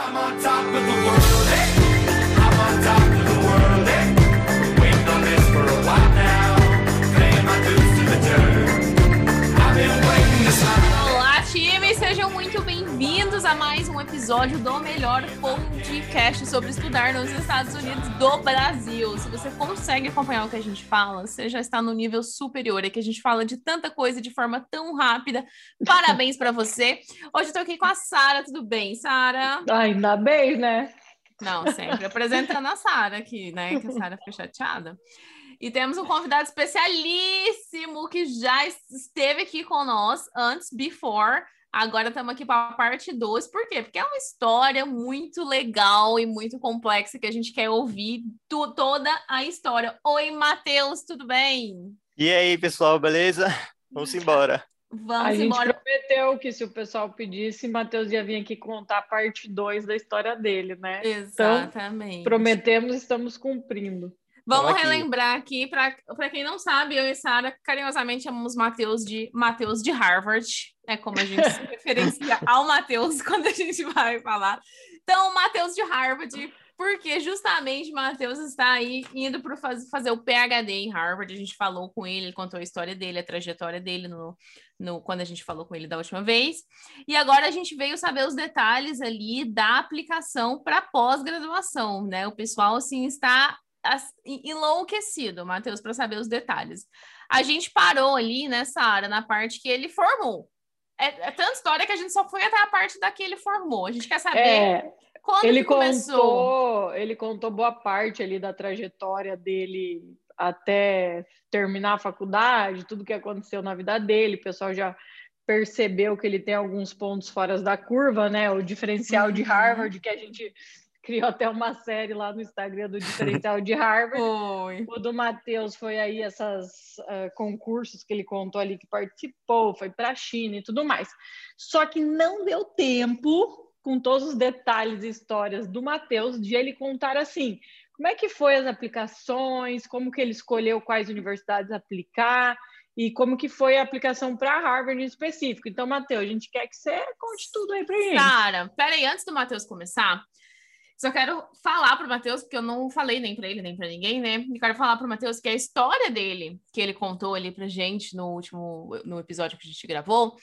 Olá, time! Sejam muito bem-vindos a mais um episódio do Melhor Pão de Guerra sobre estudar nos Estados Unidos do Brasil. Se você consegue acompanhar o que a gente fala, você já está no nível superior, é que a gente fala de tanta coisa de forma tão rápida. Parabéns para você. Hoje eu tô aqui com a Sara, tudo bem, Sara? Ainda bem, né? Não, sempre apresentando a Sara aqui, né? Que a Sara fica chateada. E temos um convidado especialíssimo que já esteve aqui com nós antes, before. Agora estamos aqui para a parte 2. Por quê? Porque é uma história muito legal e muito complexa que a gente quer ouvir toda a história. Oi, Matheus, tudo bem? E aí, pessoal, beleza? Vamos embora. Vamos embora. A gente prometeu que se o pessoal pedisse, Matheus ia vir aqui contar a parte 2 da história dele, né? Exatamente. Então, prometemos, estamos cumprindo. Vamos aqui relembrar aqui, para quem não sabe, eu e Sara carinhosamente chamamos Matheus de Harvard, é como a gente se referencia ao Matheus quando a gente vai falar. Então, Matheus de Harvard, porque justamente Matheus está aí indo para fazer o PhD em Harvard. A gente falou com ele, contou a história dele, a trajetória dele quando a gente falou com ele da última vez. E agora a gente veio saber os detalhes ali da aplicação para pós-graduação, né? O pessoal, assim, está enlouquecido, Matheus, para saber os detalhes. A gente parou ali, né, Sara, na parte que ele formou. É tanta história que a gente só foi até a parte da que ele formou. A gente quer saber quando ele começou. Ele contou boa parte ali da trajetória dele até terminar a faculdade, tudo que aconteceu na vida dele. O pessoal já percebeu que ele tem alguns pontos fora da curva, né? O diferencial de Harvard, que a gente criou até uma série lá no Instagram do Diferencial de Harvard. Oi. O do Matheus foi aí esses concursos que ele contou ali que participou, foi para a China e tudo mais. Só que não deu tempo, com todos os detalhes e histórias do Matheus, de ele contar assim, como é que foi as aplicações, como que ele escolheu quais universidades aplicar e como que foi a aplicação para Harvard em específico. Então, Matheus, a gente quer que você conte tudo aí para gente. Sara, peraí, antes do Matheus começar, só quero falar para o Matheus, porque eu não falei nem para ele, nem para ninguém, né? E quero falar para o Matheus que a história dele, que ele contou ali para gente no episódio que a gente gravou,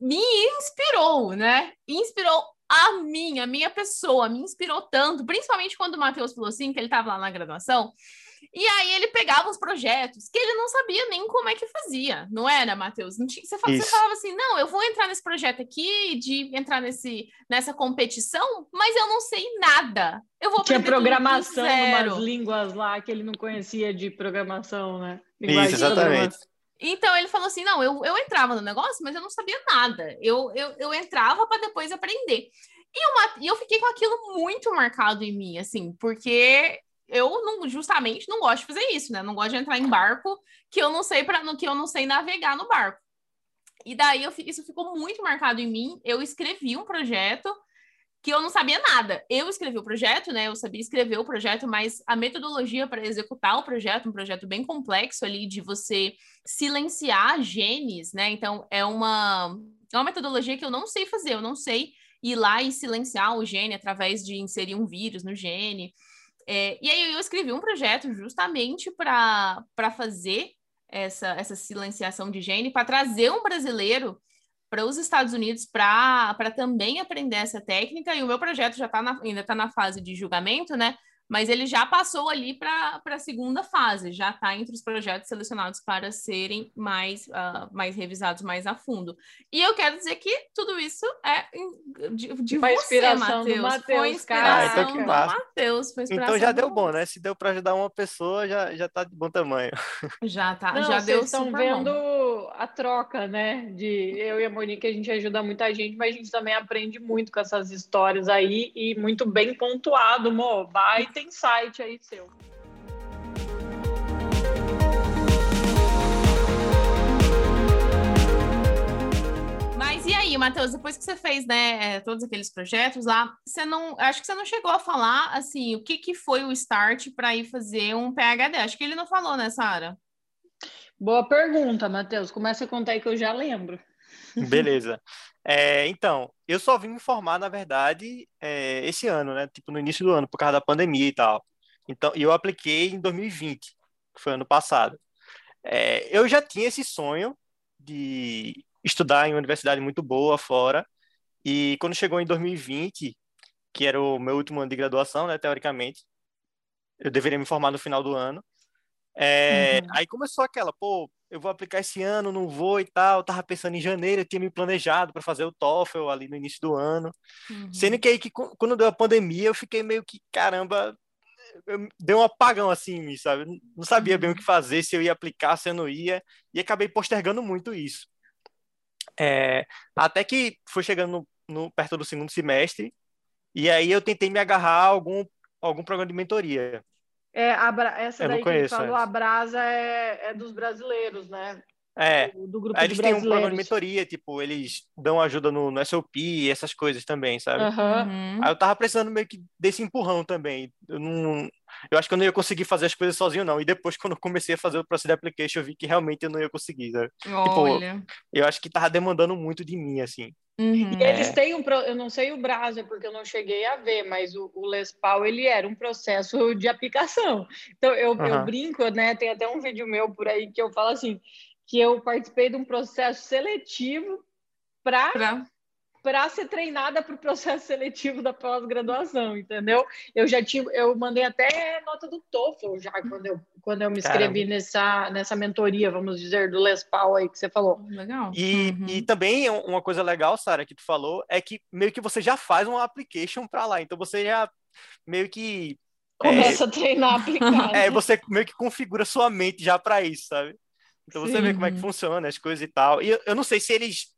me inspirou, né? Inspirou a minha pessoa, me inspirou tanto, principalmente quando o Matheus falou assim, que ele estava lá na graduação, e aí ele pegava uns projetos que ele não sabia nem como é que fazia, não era, Matheus? Não tinha, você falava assim, não, eu vou entrar nesse projeto aqui, de entrar nessa competição, mas eu não sei nada. Eu vou aprender. Tinha programação, umas línguas lá que ele não conhecia de programação, né? Isso, exatamente. Então, ele falou assim, não, eu entrava no negócio, mas eu não sabia nada. Eu entrava para depois aprender. E eu fiquei com aquilo muito marcado em mim, assim, porque eu justamente não gosto de fazer isso, né? Não gosto de entrar em barco que eu não sei navegar no barco. E daí isso ficou muito marcado em mim. Eu escrevi um projeto que eu não sabia nada. Eu escrevi o projeto, né? Eu sabia escrever o projeto, mas a metodologia para executar o projeto, um projeto bem complexo ali de você silenciar genes, né? Então, é uma metodologia que eu não sei fazer. Eu não sei ir lá e silenciar o gene através de inserir um vírus no gene. E aí eu escrevi um projeto justamente para fazer essa silenciação de gene, para trazer um brasileiro para os Estados Unidos para também aprender essa técnica. E o meu projeto já ainda está na fase de julgamento, né? Mas ele já passou ali para a segunda fase, já está entre os projetos selecionados para serem mais revisados mais a fundo. E eu quero dizer que tudo isso é de você, Matheus. Foi inspiração do Matheus. Então já deu bom, né? Se deu para ajudar uma pessoa, já está de bom tamanho. Já está, já deu super bom. Vocês estão vendo a troca, né? De eu e a Monique, a gente ajuda muita gente, mas a gente também aprende muito com essas histórias aí e muito bem pontuado, Mo. Vai ter site aí seu. Mas e aí, Matheus, depois que você fez, né, todos aqueles projetos lá, acho que você não chegou a falar, assim, o que foi o start para ir fazer um PhD? Acho que ele não falou, né, Sara? Boa pergunta, Matheus. Começa a contar aí que eu já lembro. Beleza. Então, eu só vim me formar, na verdade, esse ano, né? Tipo, no início do ano, por causa da pandemia e tal. Então, eu apliquei em 2020, que foi ano passado. Eu já tinha esse sonho de estudar em uma universidade muito boa fora, e quando chegou em 2020, que era o meu último ano de graduação, né, teoricamente, eu deveria me formar no final do ano, aí começou aquela, pô, eu vou aplicar esse ano, não vou e tal, eu tava pensando em janeiro, eu tinha me planejado para fazer o TOEFL ali no início do ano, sendo que aí que quando deu a pandemia, eu fiquei meio que, caramba, deu um apagão assim, sabe? Não sabia bem o que fazer, se eu ia aplicar, se eu não ia, e acabei postergando muito isso. Até que fui chegando perto do segundo semestre, e aí eu tentei me agarrar a algum programa de mentoria. Essa eu daí conheço, que ele falou, a Brasa é dos brasileiros, né? Do grupo de brasileiros. Eles têm um programa de mentoria, tipo, eles dão ajuda no SOP e essas coisas também, sabe? Aí eu tava precisando meio que desse empurrão também. Eu acho que eu não ia conseguir fazer as coisas sozinho, não. E depois, quando eu comecei a fazer o processo de application, eu vi que realmente eu não ia conseguir, sabe? Olha. Tipo, eu acho que tava demandando muito de mim, assim. E eles têm eu não sei o Brasa, porque eu não cheguei a ver, mas o Les Paul, ele era um processo de aplicação. Então, eu brinco, né? Tem até um vídeo meu por aí que eu falo assim, que eu participei de um processo seletivo para ser treinada para o processo seletivo da pós-graduação, entendeu? Eu mandei até nota do TOEFL já quando eu me inscrevi nessa mentoria, vamos dizer, do Les Paul aí que você falou. Legal. E também uma coisa legal, Sara, que tu falou, é que meio que você já faz uma application para lá, então você já meio que começa a treinar, aplicar. Você meio que configura sua mente já para isso, sabe? Então você vê como é que funciona as coisas e tal. E eu não sei se eles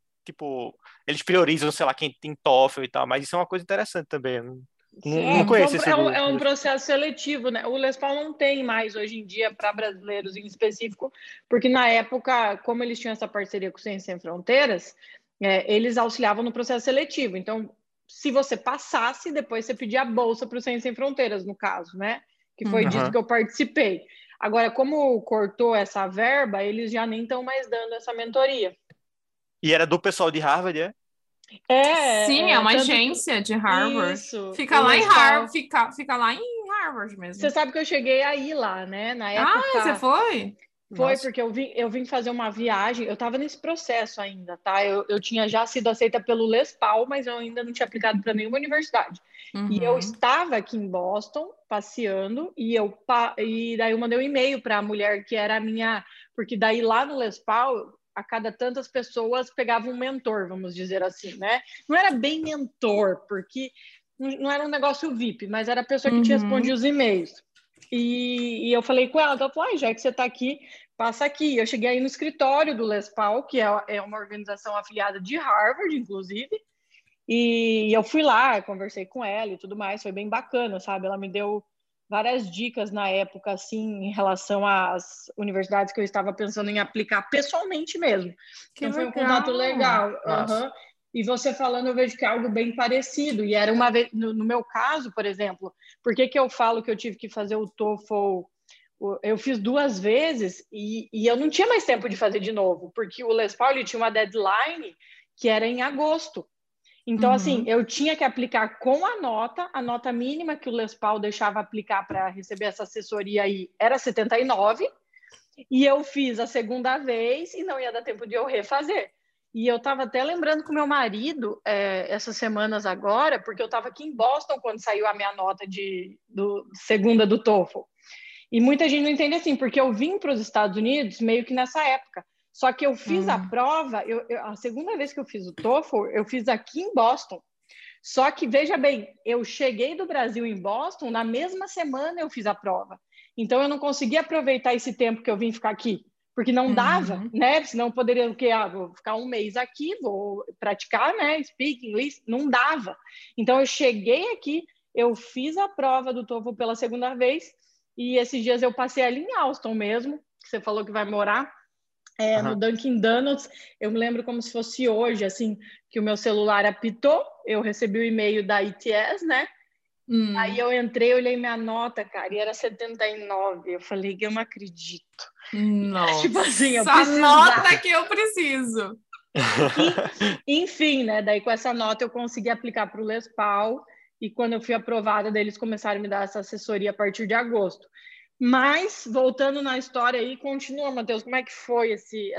eles priorizam, sei lá, quem tem TOEFL e tal, mas isso é uma coisa interessante também. Não conheço esse grupo. É um processo seletivo, né? O Les Paul não tem mais hoje em dia para brasileiros em específico, porque na época, como eles tinham essa parceria com o Ciência Sem Fronteiras, eles auxiliavam no processo seletivo. Então, se você passasse, depois você pedia a bolsa para o Ciência Sem Fronteiras, no caso, né? Que foi disso que eu participei. Agora, como cortou essa verba, eles já nem estão mais dando essa mentoria. E era do pessoal de Harvard, é? Sim, é uma agência de Harvard. Isso. Fica lá em Harvard mesmo. Você sabe que eu cheguei a ir lá, né? Na época, você foi? Foi, nossa. Porque eu vim fazer uma viagem, eu estava nesse processo ainda, tá? Eu tinha já sido aceita pelo Les Paul, mas eu ainda não tinha aplicado para nenhuma universidade. E eu estava aqui em Boston, passeando, e daí eu mandei um e-mail para a mulher que era a minha... Porque daí lá no Les Paul, a cada tantas pessoas pegava um mentor, vamos dizer assim, né? Não era bem mentor, porque não era um negócio VIP, mas era a pessoa que te respondia os e-mails. E eu falei com ela, então eu falei, já que você está aqui, passa aqui. Eu cheguei aí no escritório do Les Paul, que é uma organização afiliada de Harvard, inclusive, e eu fui lá, conversei com ela e tudo mais, foi bem bacana, sabe? Ela me deu várias dicas na época, assim, em relação às universidades que eu estava pensando em aplicar pessoalmente mesmo. Que então legal. Foi um contato legal. E você falando, eu vejo que é algo bem parecido. E era uma vez, no meu caso, por exemplo, por que eu falo que eu tive que fazer o TOEFL? Eu fiz 2 vezes e eu não tinha mais tempo de fazer de novo, porque o Les Paul tinha uma deadline que era em agosto. Então, assim, eu tinha que aplicar com a nota mínima que o Les Paul deixava aplicar para receber essa assessoria aí era 79, e eu fiz a segunda vez e não ia dar tempo de eu refazer. E eu estava até lembrando com meu marido essas semanas agora, porque eu estava aqui em Boston quando saiu a minha nota do segunda do TOEFL. E muita gente não entende assim, porque eu vim para os Estados Unidos meio que nessa época. Só que eu fiz a prova, a segunda vez que eu fiz o TOEFL, eu fiz aqui em Boston. Só que, veja bem, eu cheguei do Brasil em Boston, na mesma semana eu fiz a prova. Então, eu não consegui aproveitar esse tempo que eu vim ficar aqui. Porque não dava, né? Senão eu poderia, vou ficar um mês aqui, vou praticar, né? Speak English, não dava. Então, eu cheguei aqui, eu fiz a prova do TOEFL pela segunda vez e esses dias eu passei ali em Austin mesmo, que você falou que vai morar, no Dunkin' Donuts. Eu me lembro como se fosse hoje, assim, que o meu celular apitou, eu recebi o e-mail da ITS, né? Aí eu entrei, olhei minha nota, cara, e era 79. Eu falei, eu não acredito. Nossa, tipo assim, essa nota que eu preciso. E, enfim, né? Daí com essa nota eu consegui aplicar para o Les Paul e quando eu fui aprovada, daí eles começaram a me dar essa assessoria a partir de agosto. Mas, voltando na história aí, continua, Matheus, como é que foi esse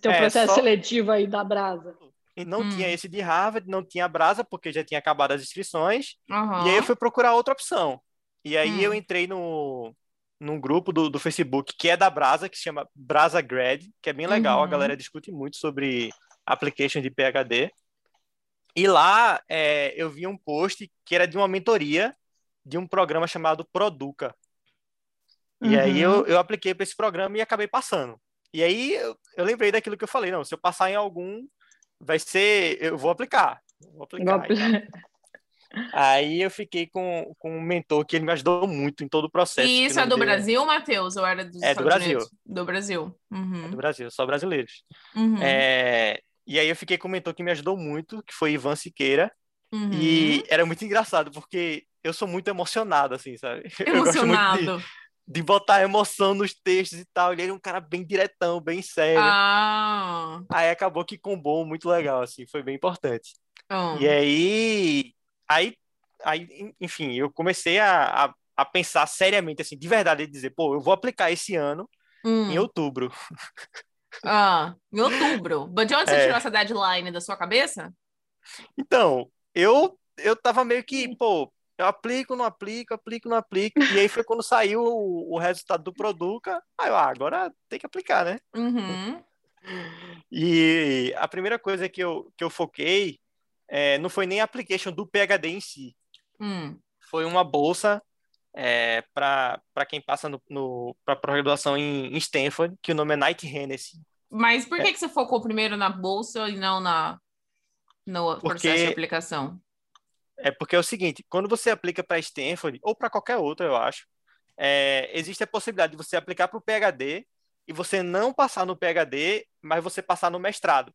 teu processo seletivo aí da Brasa? E não tinha esse de Harvard, não tinha a Brasa, porque já tinha acabado as inscrições. Uhum. E aí eu fui procurar outra opção. E aí eu entrei num grupo do Facebook, que é da Brasa, que se chama Brasa Grad, que é bem legal, a galera discute muito sobre application de PhD. E lá eu vi um post que era de uma mentoria de um programa chamado Produca. E aí eu apliquei para esse programa e acabei passando. E aí eu lembrei daquilo que eu falei, não, se eu passar em algum, vai ser, eu vou aplicar. Aí eu fiquei com um mentor que ele me ajudou muito em todo o processo. E isso é do Brasil, Matheus? Ou era dos Estados Unidos? Do Brasil. É do Brasil, só brasileiros. E aí eu fiquei com um mentor que me ajudou muito, que foi Ivan Siqueira. E era muito engraçado, porque eu sou muito emocionado, assim, sabe? Emocionado. Eu gosto muito de botar emoção nos textos e tal. Ele era um cara bem diretão, bem sério. Ah. Aí acabou que combou muito legal, assim, foi bem importante. E aí, enfim, eu comecei a pensar seriamente, assim, de verdade, de dizer, pô, eu vou aplicar esse ano em outubro. Ah, em outubro. Mas de onde você tirou essa deadline da sua cabeça? Então, eu tava meio que, pô, eu aplico, não aplico. E aí foi quando saiu o resultado do Produca. Aí eu, agora tem que aplicar, né? E a primeira coisa que eu foquei não foi nem a application do PhD em si. Foi uma bolsa para quem passa para pós-graduação em Stanford, que o nome é Knight Hennessy. Mas por que você focou primeiro na bolsa e não no processo de aplicação? É porque é o seguinte, quando você aplica para Stanford, ou para qualquer outra, eu acho, existe a possibilidade de você aplicar para o PhD e você não passar no PhD, mas você passar no mestrado.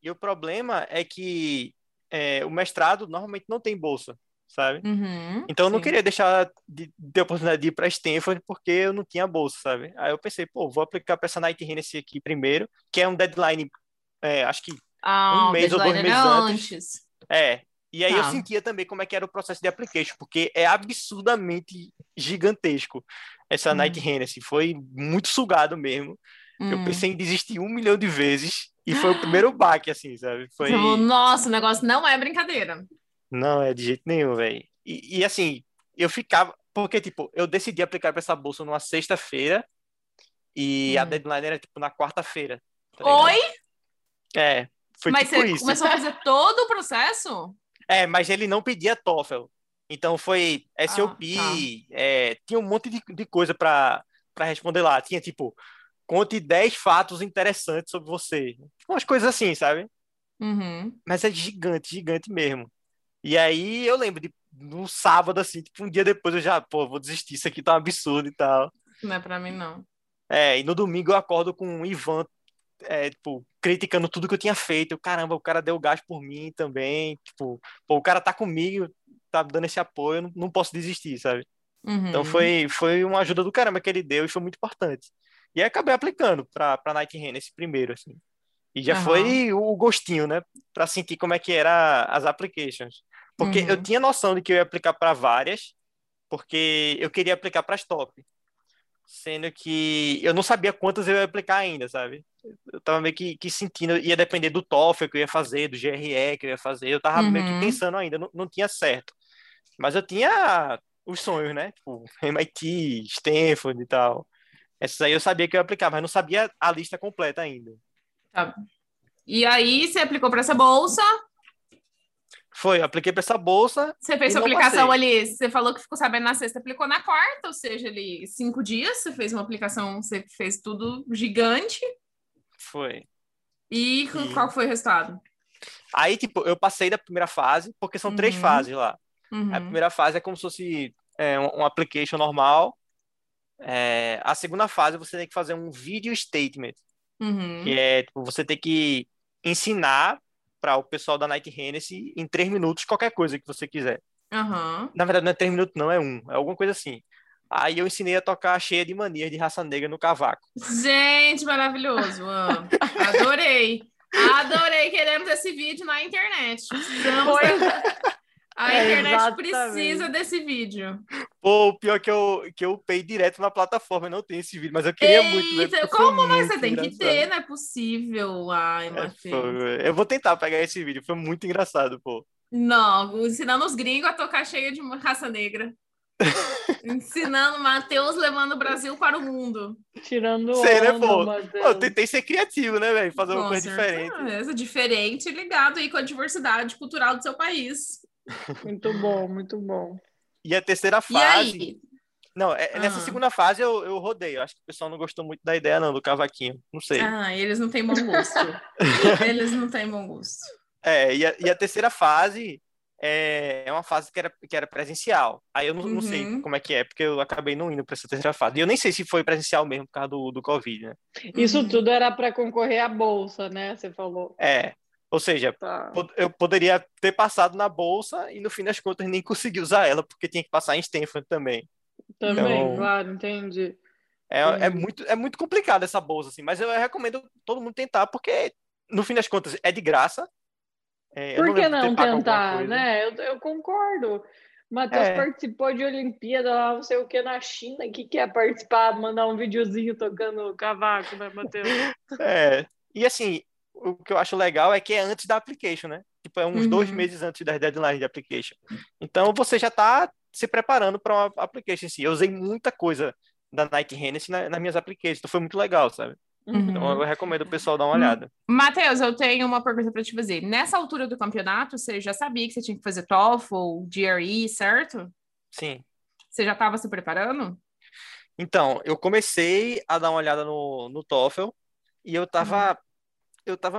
E o problema é que o mestrado normalmente não tem bolsa, sabe? Então eu não queria deixar de oportunidade de ir para Stanford porque eu não tinha bolsa, sabe? Aí eu pensei, pô, vou aplicar para essa Knight Hennessy aqui primeiro, que é um deadline, acho que um mês ou 2 meses antes. E aí eu sentia também como é que era o processo de application, porque é absurdamente gigantesco essa Knight Hennessy. Foi muito sugado mesmo. Eu pensei em desistir 1 milhão de vezes e foi o primeiro baque, assim, sabe? Foi... Nossa, o negócio não é brincadeira. Não, é de jeito nenhum, velho. E assim, eu ficava... Porque, tipo, eu decidi aplicar pra essa bolsa numa sexta-feira e a deadline era, tipo, na quarta-feira. Tá ligado? Oi? Foi mas tipo isso. Mas você começou a fazer todo o processo? Mas ele não pedia TOEFL. Então foi SOP, tinha um monte de coisa pra responder lá. Tinha tipo, conte 10 fatos interessantes sobre você. Umas coisas assim, sabe? Mas é gigante, gigante mesmo. E aí eu lembro de no sábado, assim, tipo, um dia depois eu já, pô, vou desistir, isso aqui tá um absurdo e tal. Não é pra mim, não. E no domingo eu acordo com o Ivan, tipo, criticando tudo que eu tinha feito. Eu, caramba, o cara deu gás por mim também. Tipo, pô, o cara tá comigo, tá dando esse apoio, eu não posso desistir, sabe? Então foi uma ajuda do caramba que ele deu e foi muito importante. E aí acabei aplicando pra Knight Hennessy primeiro, assim. E já foi o gostinho, né? Pra sentir como é que era as applications. Porque eu tinha noção de que eu ia aplicar pra várias, porque eu queria aplicar pras top. Sendo que eu não sabia quantas eu ia aplicar ainda, sabe? Eu tava meio que sentindo, ia depender do TOEFL que eu ia fazer, do GRE que eu ia fazer, eu tava meio que pensando ainda, não tinha certo. Mas eu tinha os sonhos, né? Tipo, MIT, Stanford e tal. Essas aí eu sabia que eu ia aplicar, mas não sabia a lista completa ainda. Tá. E aí, você aplicou para essa bolsa? Foi, eu apliquei para essa bolsa. Você fez sua aplicação ali, você falou que ficou sabendo na sexta, aplicou na quarta, ou seja, ali 5 dias, você fez uma aplicação, você fez tudo gigante. Foi. E qual foi o resultado? Aí, tipo, eu passei da primeira fase, porque são 3 fases lá. A primeira fase é como se fosse um application normal. A segunda fase, você tem que fazer um video statement. Que é, tipo, você tem que ensinar para o pessoal da Knight Hennessy em 3 minutos qualquer coisa que você quiser. Na verdade, não é 3 minutos, não, é 1. É alguma coisa assim. Aí eu ensinei a tocar Cheia de Manias, de Raça Negra, no cavaco. Gente, maravilhoso. Amo. Adorei. Adorei. Queremos esse vídeo na internet. Precisamos... A internet precisa desse vídeo. Pô, o pior é que eu upei direto na plataforma. Eu não tenho esse vídeo, mas eu queria muito. Né? Como mais você tem que ter? Não é possível. Ai, Matheus. Eu vou tentar pegar esse vídeo. Foi muito engraçado, pô. Não, ensinando os gringos a tocar Cheia de Raça Negra. Ensinando Matheus, levando o Brasil para o mundo. Tirando o Eu tentei ser criativo, né, velho? Fazer uma coisa diferente. Beleza, diferente, ligado aí com a diversidade cultural do seu país. Muito bom, muito bom. E a terceira fase... E aí? Não, nessa segunda fase eu rodei. Eu acho que o pessoal não gostou muito da ideia, não, do cavaquinho. Não sei. Ah, eles não têm bom gosto. Eles não têm bom gosto. É, e a terceira fase... É uma fase que era presencial. Aí eu não sei como é que é, porque eu acabei não indo para essa terceira fase. E eu nem sei se foi presencial mesmo por causa do Covid, né? Isso tudo era para concorrer à bolsa, né? Você falou. É, ou seja, eu poderia ter passado na bolsa e no fim das contas nem consegui usar ela, porque tinha que passar em Stanford também. Então, claro, entendi. É muito complicado essa bolsa, assim, mas eu recomendo todo mundo tentar, porque no fim das contas é de graça. Por que não tentar, né? Eu concordo. Matheus participou de Olimpíada, lá não sei o que, na China, que quer participar, mandar um videozinho tocando cavaco, né, Matheus? E assim, o que eu acho legal é que é antes da application, né? Tipo, é uns 2 meses antes das deadlines de application. Então, você já tá se preparando para uma application em si. Eu usei muita coisa da Knight Hennessy nas minhas applications, então foi muito legal, sabe? Então eu recomendo o pessoal dar uma olhada. Matheus, eu tenho uma pergunta para te fazer. Nessa altura do campeonato, você já sabia que você tinha que fazer TOEFL, GRE, certo? Sim. Você já estava se preparando? Então, eu comecei a dar uma olhada no TOEFL e eu tava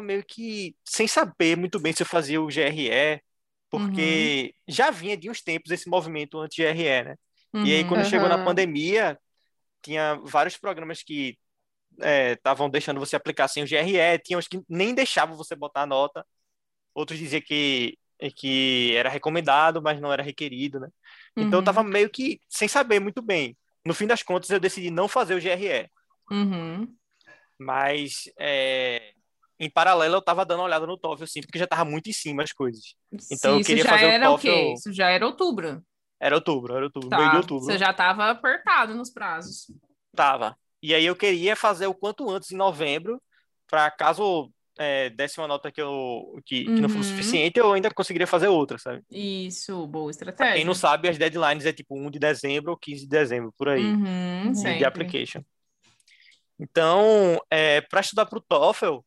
meio que sem saber muito bem se eu fazia o GRE, porque já vinha de uns tempos esse movimento anti-GRE, né? E aí quando chegou na pandemia, tinha vários programas que estavam deixando você aplicar sem o GRE, tinha uns que nem deixavam você botar a nota, outros diziam que era recomendado, mas não era requerido, né? Então eu tava meio que sem saber muito bem. No fim das contas, eu decidi não fazer o GRE. Mas, em paralelo, eu tava dando uma olhada no TOEFL, assim, porque já tava muito em cima as coisas. Então eu queria fazer o TOEFL... Isso já era outubro? Era outubro, meio de outubro. Você já tava apertado nos prazos. Tava. E aí eu queria fazer o quanto antes, em novembro, para caso desse uma nota que não fosse suficiente, eu ainda conseguiria fazer outra, sabe? Isso, boa estratégia. Pra quem não sabe, as deadlines é tipo 1 de dezembro ou 15 de dezembro, por aí, de application. Então, para estudar para o TOEFL,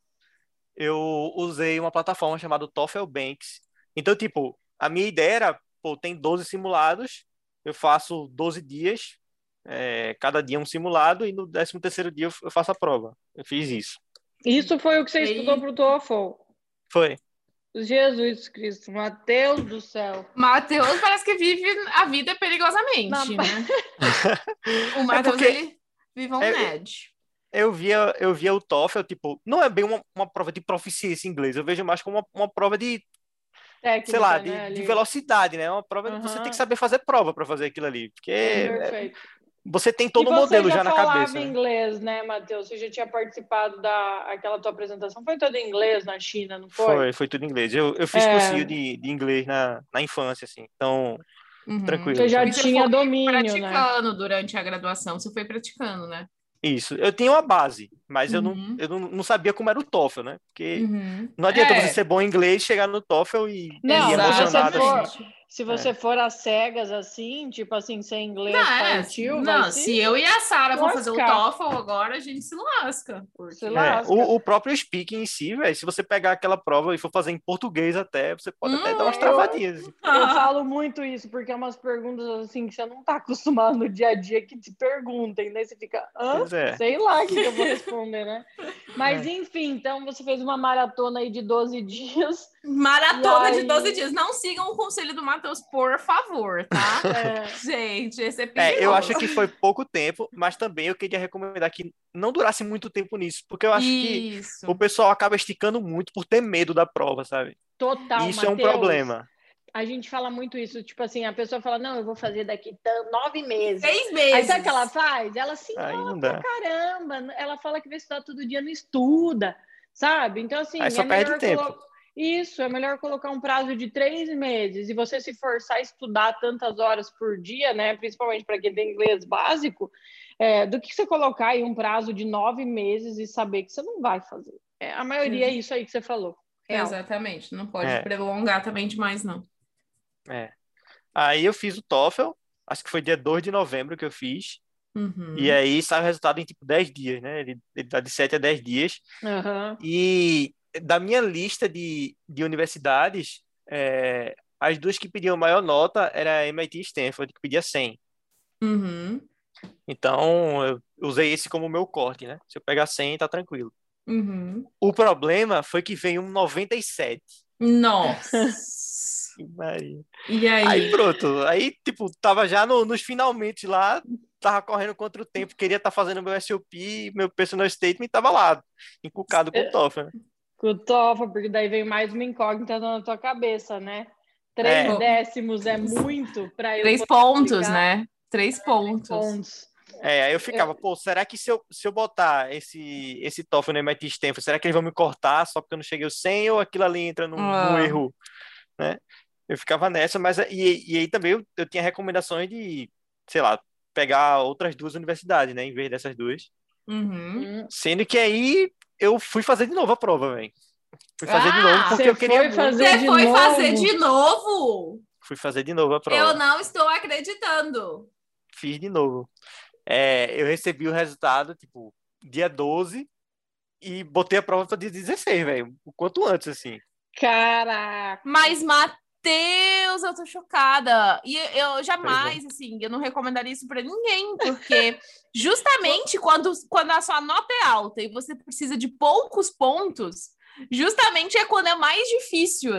eu usei uma plataforma chamada TOEFL Banks. Então, tipo, a minha ideia era, pô, tem 12 simulados, eu faço 12 dias... cada dia um simulado e no 13º dia eu faço a prova. Eu fiz isso. Isso foi o que você estudou pro TOEFL? Foi. Jesus Cristo, Matheus do céu. Matheus parece que vive a vida perigosamente, né? O Matheus, ele vive um nerd. Eu via o TOEFL, tipo, não é bem uma prova de proficiência em inglês, eu vejo mais como uma prova de técnica, sei lá, né, de velocidade, né? Uma prova que você tem que saber fazer prova para fazer aquilo ali, porque... Perfeito. Você tem todo o modelo já na cabeça. Você falava inglês, né, Matheus? Você já tinha participado daquela tua apresentação. Foi tudo em inglês na China, não foi? Foi tudo em inglês. Eu fiz cursinho de inglês na infância, assim. Então, tranquilo. Você já tinha domínio, né? Você foi praticando durante a graduação. Você foi praticando, né? Isso. Eu tinha uma base, mas eu não sabia como era o TOEFL, né? Porque não adianta você ser bom em inglês, chegar no TOEFL e... Não, se você for às cegas, assim, tipo assim, sem inglês, partiu... Não, se eu e a Sara for fazer o TOEFL agora, a gente se lasca. Se lasca. O próprio speaking em si, velho, se você pegar aquela prova e for fazer em português até, você pode até dar umas travadinhas. Eu falo muito isso, porque é umas perguntas, assim, que você não tá acostumado no dia a dia que te perguntem, né? Você fica, sei lá o que eu vou responder, né? Mas, enfim, então você fez uma maratona aí de 12 dias. Maratona de 12 dias. Não sigam o conselho do Matheus, por favor, tá? Gente, esse é perigoso. Eu acho que foi pouco tempo, mas também eu queria recomendar que não durasse muito tempo nisso, porque eu acho que o pessoal acaba esticando muito por ter medo da prova, sabe? Total, Isso Matheus. É um problema. a gente fala muito isso, tipo assim, a pessoa fala, não, eu vou fazer daqui 9 meses. 6 meses. Aí sabe o que ela faz? Ela se enrola pra caramba. Ela fala que vai estudar todo dia, não estuda, sabe? Então, assim, aí só perde tempo. Isso, é melhor colocar um prazo de 3 meses e você se forçar a estudar tantas horas por dia, né? Principalmente para quem tem inglês básico, do que você colocar aí um prazo de 9 meses e saber que você não vai fazer. A maioria é isso aí que você falou. Real. Exatamente, não pode prolongar também demais, não. Aí eu fiz o TOEFL, acho que foi dia 2 de novembro que eu fiz. Uhum. E aí sai o resultado em tipo 10 dias, né? Ele dá de 7 a 10 dias. Uhum. E da minha lista de universidades, as duas que pediam maior nota era a MIT e Stanford, que pedia 100. Uhum. Então, eu usei esse como meu corte, né? Se eu pegar 100, tá tranquilo. Uhum. O problema foi que veio um 97. Nossa! E aí? Aí pronto. Aí, tipo, tava já nos finalmente lá, tava correndo contra o tempo, queria estar fazendo meu SOP, meu personal statement, tava lá, encucado com o TOEFL, né? Com o TOEFL, porque daí vem mais uma incógnita na tua cabeça, né? 3 décimos é muito pra eu... 3 pontos, né? 3 pontos. 3 pontos. Aí eu ficava, pô, será que se eu botar esse TOEFL no MIT Stanford, será que eles vão me cortar só porque eu não cheguei aos 100 ou aquilo ali entra num erro, né? Eu ficava nessa, mas... E aí também eu tinha recomendações de, sei lá, pegar outras 2 universidades, né? Em vez dessas 2. Uhum. Sendo que aí... Eu fui fazer de novo a prova, velho. Fui fazer de novo porque eu queria... Você foi fazer de novo? Fui fazer de novo a prova. Eu não estou acreditando. Fiz de novo. Eu recebi o resultado, tipo, dia 12 e botei a prova para dia 16, velho. O quanto antes, assim. Caraca. Mas, Matheus, eu tô chocada. E eu jamais, assim, eu não recomendaria isso pra ninguém, porque justamente quando a sua nota é alta e você precisa de poucos pontos, justamente é quando é mais difícil.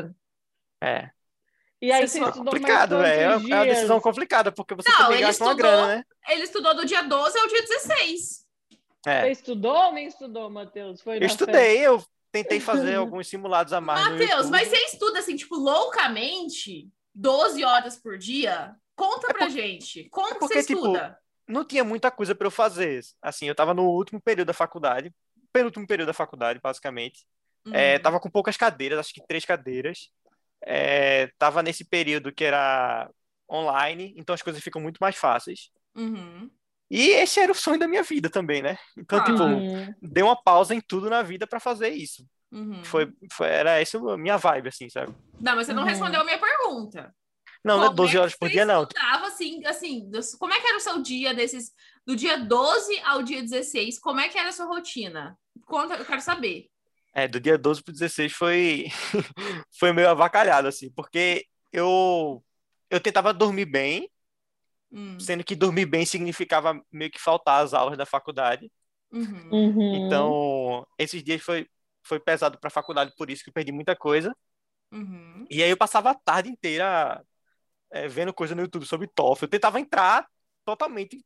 E aí você estudou complicado, velho. É uma decisão complicada, porque você também gasta uma grana, né? Ele estudou do dia 12 ao dia 16. Você estudou ou nem estudou, Matheus? Eu estudei, eu tentei fazer alguns simulados a mais. Matheus, mas você estuda assim, tipo, loucamente, 12 horas por dia? Conta pra gente. Como que você estuda? Tipo, não tinha muita coisa pra eu fazer. Assim, eu tava no penúltimo período da faculdade, basicamente. Tava com poucas cadeiras, acho que 3 cadeiras. Tava nesse período que era online, então as coisas ficam muito mais fáceis. Uhum. E esse era o sonho da minha vida também, né? Então, tipo, dei uma pausa em tudo na vida pra fazer isso. Uhum. Era essa a minha vibe, assim, sabe? Não, mas você não respondeu a minha pergunta. Não, não é 12 horas por dia, não. Estudava, assim, como é que era o seu dia desses... Do dia 12 ao dia 16, como é que era a sua rotina? Conta, eu quero saber. Do dia 12 pro 16 foi meio avacalhado, assim, porque eu tentava dormir bem, sendo que dormir bem significava meio que faltar às aulas da faculdade. Uhum. Então, esses dias foi pesado para a faculdade, por isso que eu perdi muita coisa. Uhum. E aí eu passava a tarde inteira vendo coisa no YouTube sobre TOEFL. Eu tentava entrar totalmente,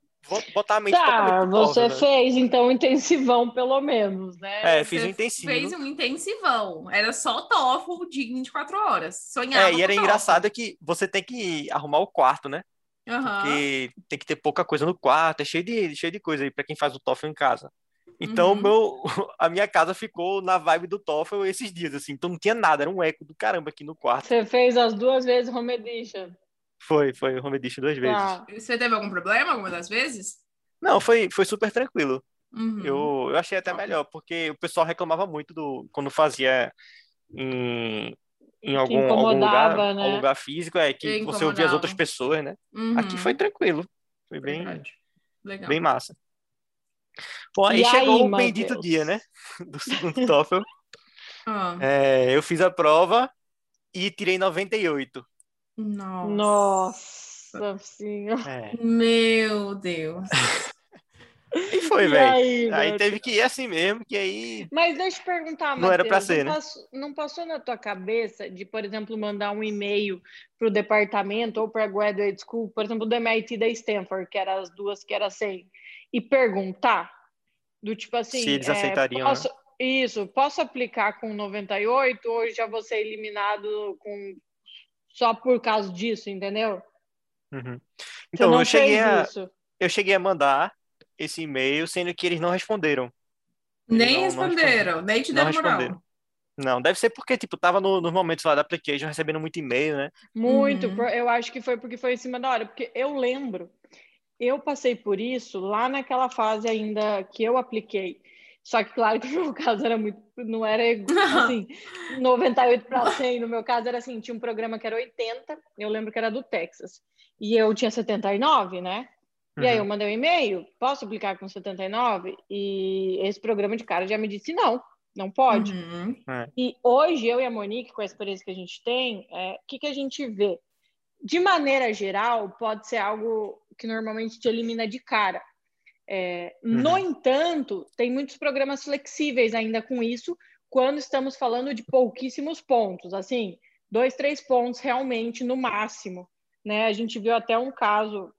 botar a mente totalmente TOEFL. Você fez, então, um intensivão, pelo menos, né? Fiz um intensivo. Fez um intensivão. Era só TOEFL de 24 horas. Sonhava com TOEFL. E era engraçado que você tem que arrumar o quarto, né? Uhum. Porque tem que ter pouca coisa no quarto, é cheio de coisa aí pra quem faz o TOEFL em casa. Então, a minha casa ficou na vibe do TOEFL esses dias, assim. Então não tinha nada, era um eco do caramba aqui no quarto. Você fez as 2 vezes home edition? Foi home edition 2 vezes. E você teve algum problema alguma das vezes? Não, foi super tranquilo. Uhum. Eu achei até melhor, porque o pessoal reclamava muito quando fazia em algum lugar físico, que você ouvia as outras pessoas, né? Uhum. Aqui foi tranquilo. Foi bem, bem massa. Bom, aí chegou o bendito dia, né? Do segundo TOEFL. Eu fiz a prova e tirei 98. Nossa senhora. Meu Deus. E foi, velho. Aí teve que ir assim mesmo, que aí... Mas deixa eu te perguntar, Matheus, não era pra ser, né? Não passou na tua cabeça de, por exemplo, mandar um e-mail pro departamento ou pra graduate school, por exemplo, do MIT e da Stanford, que eram as duas que era 100, e perguntar, do tipo assim... Se eles aceitariam, né? Isso, posso aplicar com 98 ou já vou ser eliminado com só por causa disso, entendeu? Uhum. Então, eu cheguei a mandar esse e-mail, sendo que eles não responderam. Eles não responderam, nem te deram moral. Não, deve ser porque, tipo, tava nos momentos lá da application recebendo muito e-mail, né? Muito, eu acho que foi porque foi em cima da hora, porque eu lembro, eu passei por isso lá naquela fase ainda que eu apliquei. Só que, claro, que no meu caso era muito, não era assim, 98 para 100, no meu caso era assim, tinha um programa que era 80, eu lembro que era do Texas, e eu tinha 79, né? E aí eu mandei um e-mail, posso aplicar com 79? E esse programa de cara já me disse não. Não pode. E hoje, eu e a Monique, com a experiência que a gente tem, que a gente vê? De maneira geral, pode ser algo que normalmente te elimina de cara. No entanto, tem muitos programas flexíveis ainda com isso, quando estamos falando de pouquíssimos pontos, assim, 2, 3 pontos realmente no máximo. Né? A gente viu até um caso,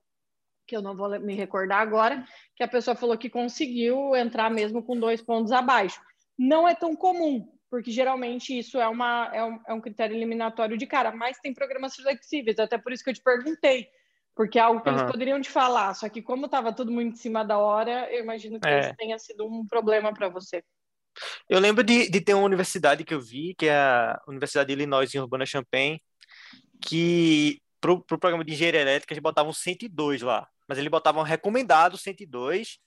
que eu não vou me recordar agora, que a pessoa falou que conseguiu entrar mesmo com 2 pontos abaixo. Não é tão comum, porque geralmente isso é um critério eliminatório de cara, mas tem programas flexíveis, até por isso que eu te perguntei, porque é algo que eles poderiam te falar, só que como estava tudo muito em cima da hora, eu imagino que isso tenha sido um problema para você. Eu lembro de ter uma universidade que eu vi, que é a Universidade de Illinois em Urbana-Champaign, que para o programa de engenharia elétrica eles botavam 102 lá, mas eles botavam recomendado 102,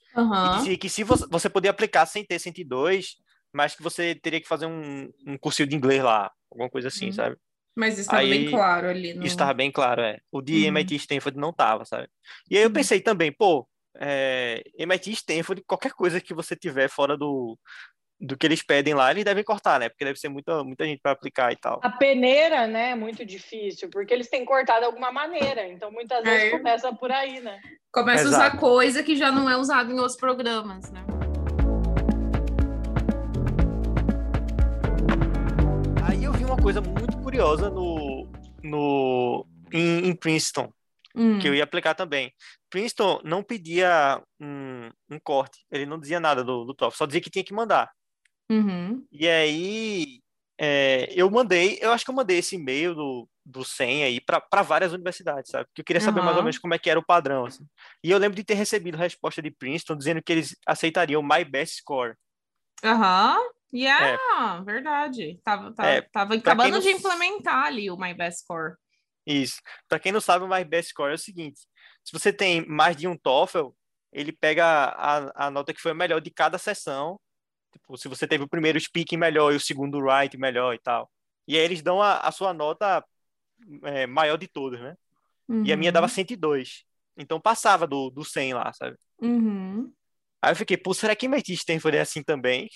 e dizia que se você podia aplicar sem ter 102... mas que você teria que fazer um cursinho de inglês lá, alguma coisa assim, sabe? Mas isso estava bem claro ali. Isso estava bem claro, O de MIT e Stanford não estava, sabe? E aí eu pensei também, MIT e Stanford, qualquer coisa que você tiver fora do que eles pedem lá, eles devem cortar, né? Porque deve ser muita gente para aplicar e tal. A peneira, né, é muito difícil, porque eles têm cortado de alguma maneira, então muitas vezes começa por aí, né? Começa a usar coisa que já não é usada em outros programas, né? Uma coisa muito curiosa em Princeton, que eu ia aplicar também. Princeton não pedia um corte, ele não dizia nada do TOEFL, só dizia que tinha que mandar. E aí eu acho que eu mandei esse e-mail do 100 aí para várias universidades, sabe? Porque eu queria saber mais ou menos como é que era o padrão, assim. E eu lembro de ter recebido resposta de Princeton dizendo que eles aceitariam My Best Score. Verdade. Tava acabando de implementar ali o My Best Score. Isso. Para quem não sabe, o My Best Score é o seguinte: se você tem mais de um TOEFL, ele pega a nota que foi a melhor de cada sessão. Tipo, se você teve o primeiro speaking melhor e o segundo writing melhor e tal. E aí eles dão a sua nota maior de todas, né? E a minha dava 102. Então passava do 100 lá, sabe? Aí eu fiquei, será que MIT Stanford é assim também?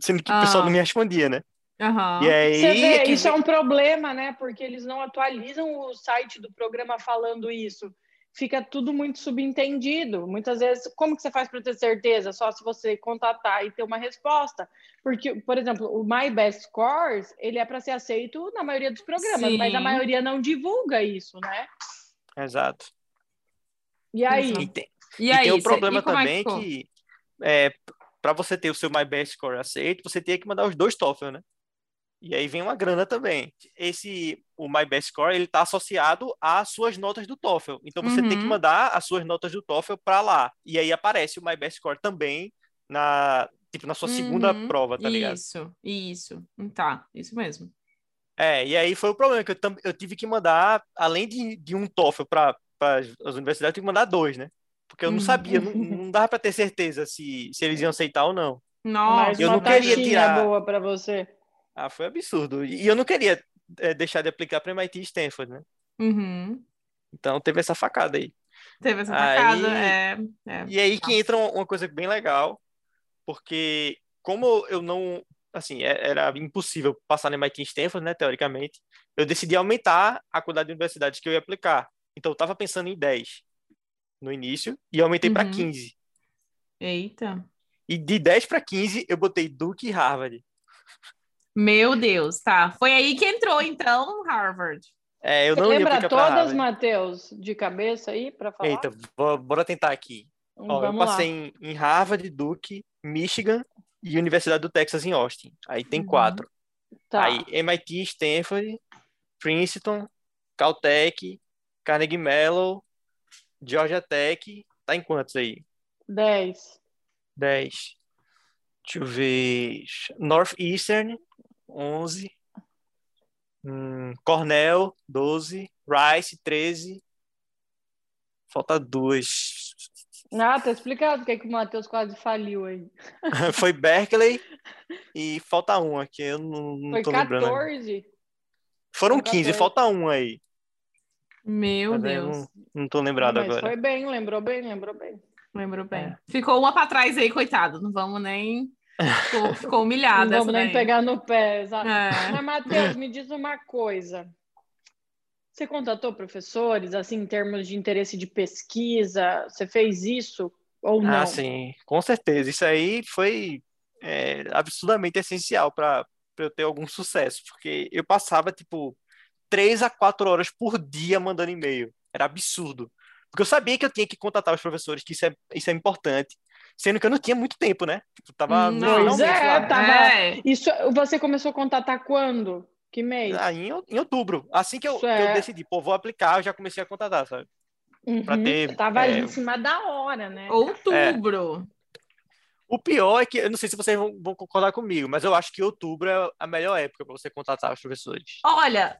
Sendo que o pessoal não me respondia, né? E aí, você vê, isso é um problema, né? Porque eles não atualizam o site do programa falando isso. Fica tudo muito subentendido. Muitas vezes, como que você faz para ter certeza? Só se você contatar e ter uma resposta. Porque, por exemplo, o My Best Scores, ele é para ser aceito na maioria dos programas, mas a maioria não divulga isso, né? Exato. E aí? E aí, tem um problema também que para você ter o seu My Best Score aceito, você tem que mandar os 2 TOEFL, né? E aí vem uma grana também. O My Best Score, ele tá associado às suas notas do TOEFL. Então, você tem que mandar as suas notas do TOEFL para lá. E aí aparece o My Best Score também na sua segunda prova, tá ligado? Isso. Tá, isso mesmo. E aí foi o problema, que eu tive que mandar, além de um TOEFL para as universidades, eu tive que mandar 2, né? Porque eu não sabia, não dava para ter certeza se eles iam aceitar ou não. Nossa, eu não queria tirar boa para você. Foi absurdo. E eu não queria deixar de aplicar para MIT e Stanford, né? Então teve essa facada aí. E aí que entra uma coisa bem legal, porque como eu não, assim, era impossível passar no MIT e Stanford, né, teoricamente, eu decidi aumentar a quantidade de universidades que eu ia aplicar. Então eu estava pensando em 10. No início, e aumentei para 15. Eita. E de 10 para 15, eu botei Duke e Harvard. Meu Deus, tá. Foi aí que entrou, então, Harvard. Eu não ia aplicar pra Harvard. Lembra todas, Matheus, de cabeça aí, para falar? Eita, bora tentar aqui. Eu passei em Harvard, Duke, Michigan e Universidade do Texas em Austin. Aí tem 4. Tá. Aí MIT, Stanford, Princeton, Caltech, Carnegie Mellon, Georgia Tech. Tá em quantos aí? 10. Deixa eu ver. Northeastern, 11. Cornell, 12. Rice, 13. Falta 2. Ah, tá explicado porque é que o Matheus quase faliu aí. Foi Berkeley e falta 1 aqui, eu não Foi tô 14. Lembrando. Foi 14? Foram 15, falta 1 aí. Meu mas Deus. Não tô lembrado mas agora. Foi bem, lembrou bem. Lembrou bem. Ficou uma pra trás aí, coitado. Não vamos nem... Ficou humilhada. Não vamos nem pegar no pé, exato. É. Mas, Matheus, me diz uma coisa. Você contratou professores, assim, em termos de interesse de pesquisa? Você fez isso ou não? Ah, sim, com certeza. Isso aí foi absurdamente essencial para eu ter algum sucesso, porque eu passava, tipo, 3 a 4 horas por dia mandando e-mail. Era absurdo. Porque eu sabia que eu tinha que contratar os professores, que isso é importante. Sendo que eu não tinha muito tempo, né? Tipo, tava... Isso, você começou a contratar quando? Que mês? Ah, em outubro. Assim que eu decidi, pô, vou aplicar, eu já comecei a contratar, sabe? Uhum. Pra ter... Tava ali em cima da hora, né? Outubro. É. O pior é que, eu não sei se vocês vão concordar comigo, mas eu acho que outubro é a melhor época para você contratar os professores. Olha,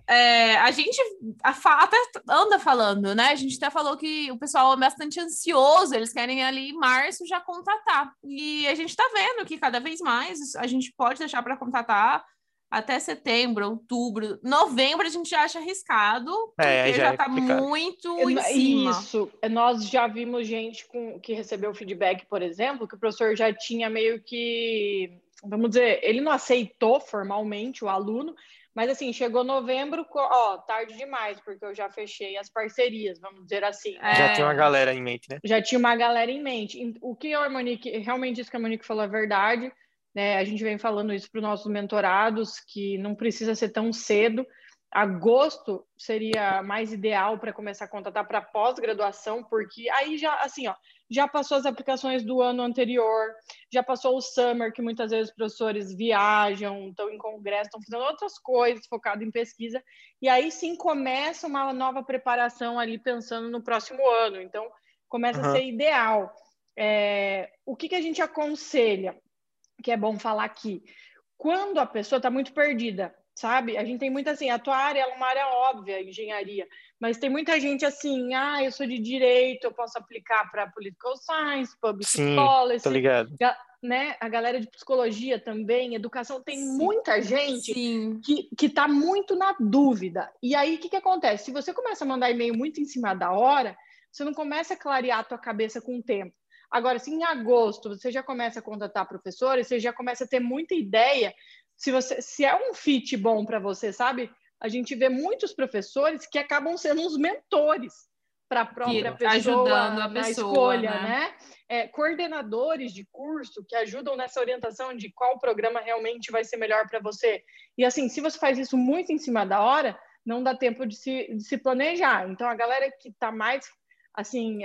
a gente até anda falando, né? A gente até falou que o pessoal é bastante ansioso, eles querem ali em março já contratar. E a gente está vendo que cada vez mais a gente pode deixar para contratar até setembro, outubro, novembro a gente acha arriscado, porque já tá complicado. Muito em cima. Isso, nós já vimos gente que recebeu feedback, por exemplo, que o professor já tinha meio que, vamos dizer, ele não aceitou formalmente o aluno, mas assim, chegou novembro, ó, tarde demais, porque eu já fechei as parcerias, vamos dizer assim. Já tinha uma galera em mente, né? Já tinha uma galera em mente. O que a Monique, realmente isso que a Monique falou é verdade, né? A gente vem falando isso para os nossos mentorados, que não precisa ser tão cedo. Agosto seria mais ideal para começar a contratar para pós-graduação, porque aí já, assim, ó, já passou as aplicações do ano anterior, já passou o summer, que muitas vezes os professores viajam, estão em congresso, estão fazendo outras coisas, focado em pesquisa, e aí sim começa uma nova preparação ali pensando no próximo ano. Então, começa a ser ideal. O que a gente aconselha? Que é bom falar aqui, quando a pessoa está muito perdida, sabe? A gente tem muita assim, a tua área é uma área óbvia, engenharia, mas tem muita gente assim, ah, eu sou de direito, eu posso aplicar para political science, public policy. Sim, tô ligado. Né? A galera de psicologia também, educação, tem muita gente que está muito na dúvida. E aí, o que acontece? Se você começa a mandar e-mail muito em cima da hora, você não começa a clarear a tua cabeça com o tempo. Agora, se em agosto você já começa a contratar professores, você já começa a ter muita ideia se é um fit bom para você, sabe? A gente vê muitos professores que acabam sendo uns mentores para a própria pessoa, ajudando a pessoa na escolha, né? Coordenadores de curso que ajudam nessa orientação de qual programa realmente vai ser melhor para você. E assim, se você faz isso muito em cima da hora, não dá tempo de se planejar. Então, a galera que está mais... assim,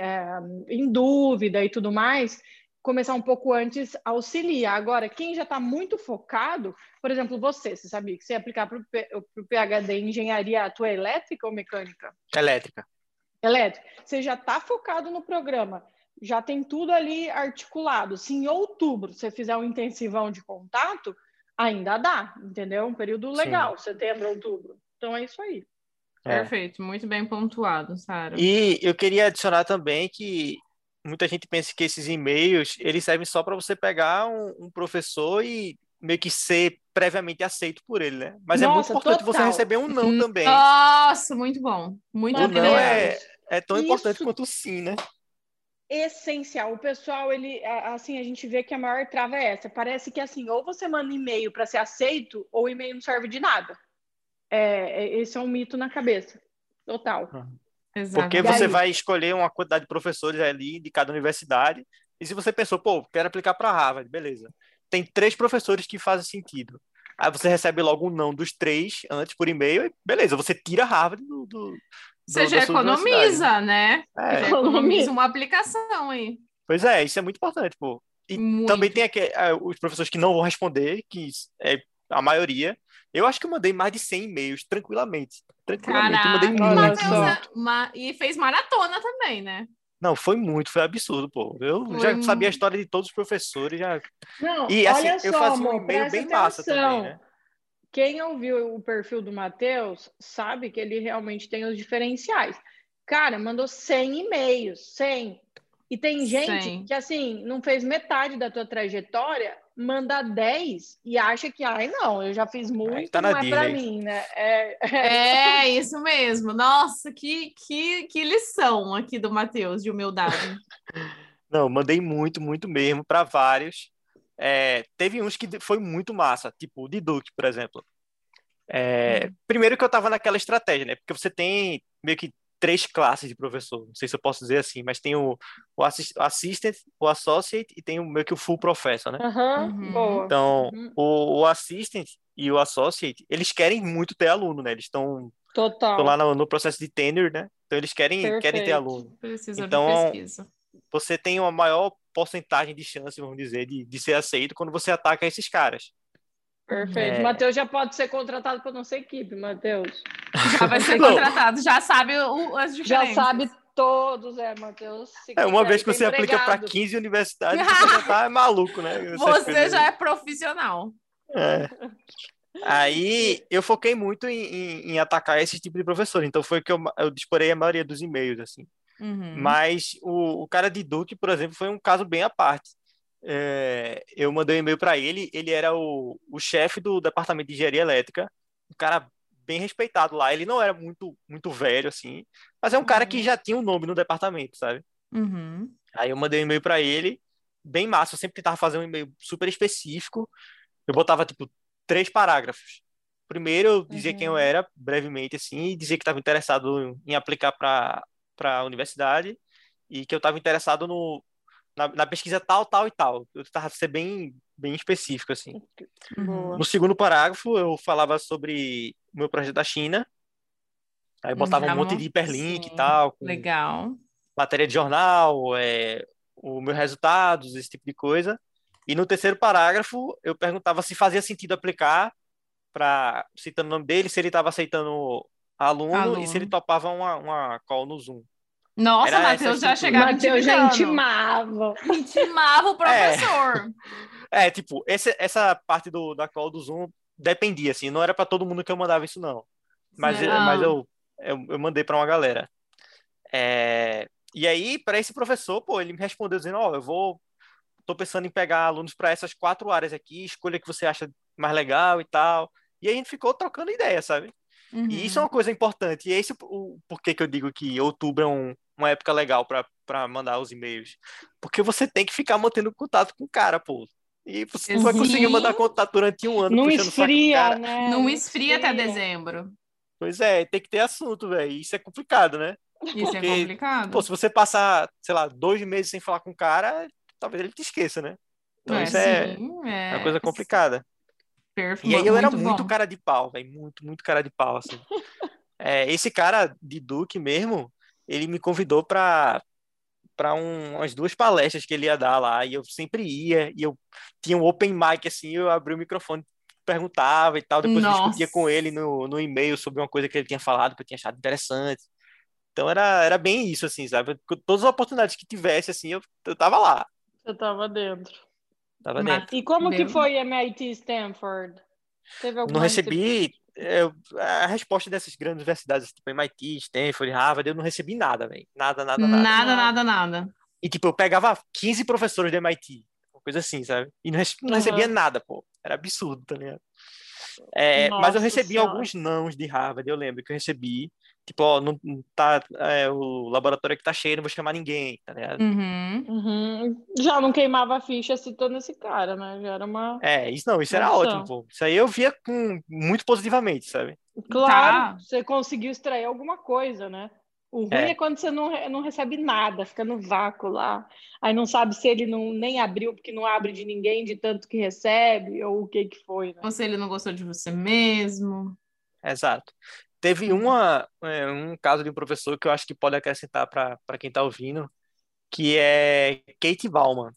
em dúvida e tudo mais, começar um pouco antes auxilia. Agora, quem já está muito focado, por exemplo, você sabia que você ia aplicar para o PhD em engenharia, a tua é elétrica ou mecânica? Elétrica. Elétrica. Você já está focado no programa, já tem tudo ali articulado. Se em outubro você fizer um intensivão de contato, ainda dá, entendeu? Um período legal, setembro, outubro. Então, é isso aí. Perfeito, muito bem pontuado, Sara. E eu queria adicionar também que muita gente pensa que esses e-mails, eles servem só para você pegar um professor e meio que ser previamente aceito por ele, né? Mas é muito importante você receber um não também. Nossa, muito bom. Muito bom. O não é tão importante quanto o sim, né? Essencial. O pessoal, ele, assim, a gente vê que a maior trava é essa. Parece que, assim, ou você manda e-mail para ser aceito, ou o e-mail não serve de nada. Esse é um mito na cabeça, total. Exato. Porque você vai escolher uma quantidade de professores ali de cada universidade, e se você pensou, pô, quero aplicar para Harvard, beleza. Tem 3 professores que fazem sentido. Aí você recebe logo um não dos 3 antes por e-mail, e beleza, você tira Harvard do você já economiza, né? Já economiza uma aplicação aí. Pois é, isso é muito importante, pô. E muito. Também tem os professores que não vão responder, que a maioria. Eu acho que eu mandei mais de 100 e-mails, tranquilamente. Caraca, eu mandei muito. E fez maratona também, né? Não, foi muito, foi absurdo, pô. Eu já sabia a história de todos os professores. Não, e assim, olha só, eu fazia um e-mail bem massa também, né? Quem ouviu o perfil do Matheus sabe que ele realmente tem os diferenciais. Cara, mandou 100 e-mails, 100. E tem gente que, assim, não fez metade da tua trajetória, manda 10 e acha que, ai, não, eu já fiz muito, tá, não é pra mim, né? É isso mesmo. Nossa, que lição aqui do Matheus, de humildade. Não, mandei muito, muito mesmo, para vários. Teve uns que foi muito massa, tipo o de Duke, por exemplo. Primeiro que eu tava naquela estratégia, né? Porque você tem meio que 3 classes de professor, não sei se eu posso dizer assim, mas tem o assistant, o associate e tem meio que o full professor, né? Uhum. Então, o assistant e o associate, eles querem muito ter aluno, né? Eles estão lá no processo de tenure, né? Então, eles querem ter aluno. Precisa de pesquisa. Você tem uma maior porcentagem de chance, vamos dizer, de ser aceito quando você ataca esses caras. Perfeito. Matheus já pode ser contratado para nossa equipe, Matheus. Já vai ser contratado, já sabe as diferenças. Já sabe todos, Matheus. Uma vez que você aplica para 15 universidades, você tá maluco, né? Você já é profissional. Aí eu foquei muito em atacar esse tipo de professor, então foi que eu disparei a maioria dos e-mails, assim. Uhum. Mas o cara de Duke, por exemplo, foi um caso bem à parte. Eu mandei um e-mail para ele era o chefe do departamento de engenharia elétrica, um cara bem respeitado lá, ele não era muito, muito velho, assim, mas é um cara que já tinha um nome no departamento, sabe? Aí eu mandei um e-mail para ele, bem massa, eu sempre tentava fazer um e-mail super específico, eu botava, tipo, 3 parágrafos. Primeiro eu dizia quem eu era, brevemente, assim, e dizia que estava interessado em aplicar para a universidade e que eu estava interessado na pesquisa tal, tal e tal. Eu tentava ser bem, bem específico, assim. Boa. No segundo parágrafo, eu falava sobre o meu projeto da China. Aí eu botava um monte de hiperlink e tal. Com legal. Matéria de jornal, os meus resultados, esse tipo de coisa. E no terceiro parágrafo, eu perguntava se fazia sentido aplicar, citando o nome dele, se ele estava aceitando aluno e se ele topava uma call no Zoom. Nossa, Matheus já chegava intimava o professor. Tipo, essa parte da call do Zoom dependia, assim, não era para todo mundo que eu mandava isso, não. Mas eu mandei para uma galera. E aí, para esse professor, pô, ele me respondeu dizendo, tô pensando em pegar alunos para essas 4 áreas aqui, escolha que você acha mais legal e tal. E aí a gente ficou trocando ideia, sabe? E isso é uma coisa importante. E esse é o porquê que eu digo que outubro é uma época legal para mandar os e-mails. Porque você tem que ficar mantendo contato com o cara, pô. E você não vai conseguir mandar contato durante um ano. Não esfria, né? Não esfria até dezembro. Pois é, tem que ter assunto, velho. Isso é complicado, né? Porque é complicado. Pô, se você passar, sei lá, 2 meses sem falar com o cara, talvez ele te esqueça, né? Então isso é uma coisa complicada. Perfeito. E aí eu era muito cara de pau, velho, muito, muito cara de pau, assim. Esse cara de Duke mesmo, ele me convidou para umas 2 palestras que ele ia dar lá, e eu sempre ia, e eu tinha um open mic, assim, eu abri o microfone, perguntava e tal, depois eu discutia com ele no e-mail sobre uma coisa que ele tinha falado, que eu tinha achado interessante. Então era bem isso, assim, sabe? Todas as oportunidades que tivesse, assim, eu tava lá. Eu tava dentro. E como que foi MIT, Stanford? Teve alguma... Não recebi a resposta dessas grandes universidades, tipo MIT, Stanford, Harvard, eu não recebi nada, velho. Nada. E tipo, eu pegava 15 professores do MIT, uma coisa assim, sabe? E não recebia nada, pô. Era absurdo, tá ligado? Mas eu recebi alguns nãos de Harvard, eu lembro que eu recebi. Tipo, não tá, o laboratório que tá cheio, não vou chamar ninguém, tá ligado? Já não queimava a ficha citando esse cara, né? Já era uma... isso era ótimo, pô. Isso aí eu via muito positivamente, sabe? Claro, você conseguiu extrair alguma coisa, né? O ruim é quando você não recebe nada, fica no vácuo lá. Aí não sabe se ele nem abriu, porque não abre de ninguém, de tanto que recebe, ou o que foi, né? Ou se ele não gostou de você mesmo. Exato. Teve um caso de um professor que eu acho que pode acrescentar para quem está ouvindo, que é Katie Bouman.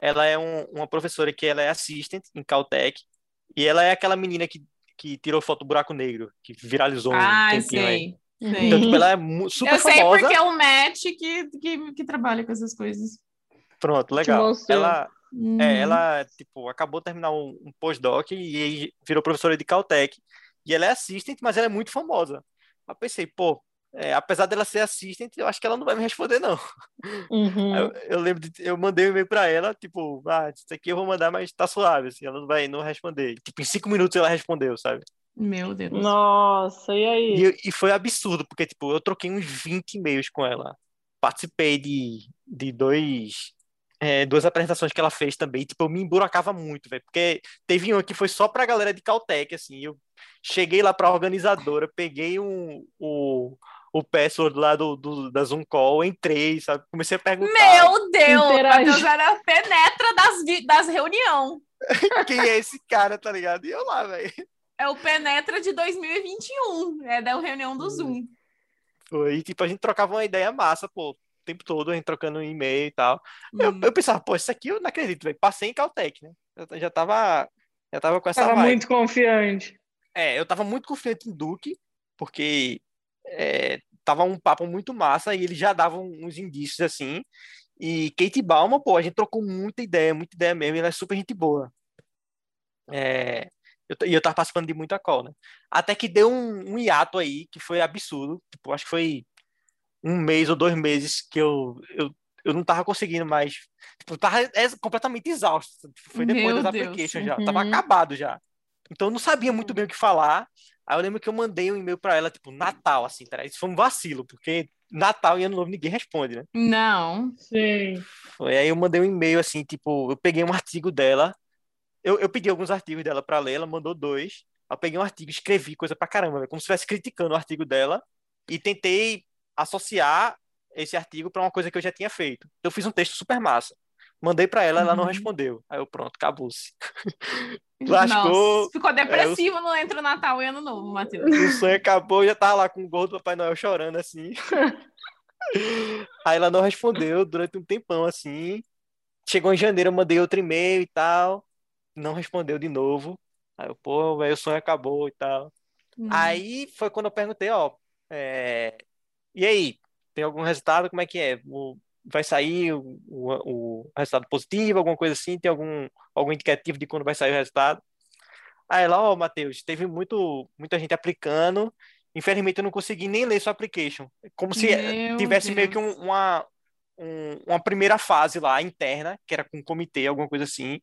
Ela é uma professora que ela é assistente em Caltech E ela é aquela menina que tirou foto do buraco negro, que viralizou um tempinho aí. Sim. Então, tipo, ela é super famosa. Eu sei porque é um match que trabalha com essas coisas. Pronto, legal. Ela tipo, acabou de terminar um pós-doc e aí virou professora de Caltech. E ela é assistant, mas ela é muito famosa. Mas pensei, pô, apesar dela ser assistant, eu acho que ela não vai me responder, não. Uhum. Eu lembro, eu mandei um e-mail pra ela, tipo, isso aqui eu vou mandar, mas tá suave, assim, ela não vai responder. Tipo, em 5 minutos ela respondeu, sabe? Meu Deus. Nossa, e aí? E foi absurdo, porque, tipo, eu troquei uns 20 e-mails com ela. Participei de duas apresentações que ela fez também. Tipo, eu me emburacava muito, velho, porque teve uma que foi só pra galera de Caltech, assim, eu cheguei lá pra organizadora, peguei o password lá da Zoom Call, entrei, sabe? Comecei a perguntar. Meu Deus! Matheus era a penetra das reuniões. Quem é esse cara, tá ligado? E eu lá, velho. É o penetra de 2021, é da reunião do Zoom. E, tipo, a gente trocava uma ideia massa, pô, o tempo todo, a gente trocando e-mail e tal. Eu pensava, pô, isso aqui eu não acredito, velho. Passei em Caltech, né? Eu já tava com essa vibe. Tava muito confiante. Eu tava muito confiante em Duke, porque... tava um papo muito massa e eles já davam uns indícios assim. E Katie Bouman, pô, a gente trocou muita ideia mesmo, e ela é super gente boa. Eu tava participando de muita call, né? Até que deu um hiato aí que foi absurdo, tipo, acho que foi 1 mês ou 2 meses que eu não tava conseguindo mais, tipo, eu tava completamente exausto. Foi depois Meu das Deus. Applications já, tava acabado já. Então eu não sabia muito bem o que falar. Aí eu lembro que eu mandei um e-mail pra ela, tipo, Natal, assim, tá? Isso foi um vacilo, porque Natal e Ano Novo ninguém responde, né? Não. Sim. Aí eu mandei um e-mail, assim, tipo, eu peguei um artigo dela, eu pedi alguns artigos dela pra ler, ela mandou 2, eu peguei um artigo, escrevi coisa pra caramba, né? Como se estivesse criticando o artigo dela, e tentei associar esse artigo pra uma coisa que eu já tinha feito. Eu fiz um texto super massa. Mandei pra ela, ela não respondeu. Aí eu, pronto, acabou-se. Lascou. Nossa, ficou depressivo, não entra o Natal e Ano Novo, Matheus. O sonho acabou, eu já tava lá com o gorro do Papai Noel chorando, assim. Aí ela não respondeu durante um tempão, assim. Chegou em janeiro, eu mandei outro e-mail e tal. Não respondeu de novo. Aí eu, pô, velho, o sonho acabou e tal. Aí foi quando eu perguntei, e aí? Tem algum resultado? Como é que é? Vai sair o resultado positivo, alguma coisa assim? Tem algum indicativo de quando vai sair o resultado? Aí lá, Matheus, teve muita gente aplicando. Infelizmente, eu não consegui nem ler sua application. Como se Meu tivesse Deus. Meio que uma primeira fase lá, interna, que era com um comitê, alguma coisa assim,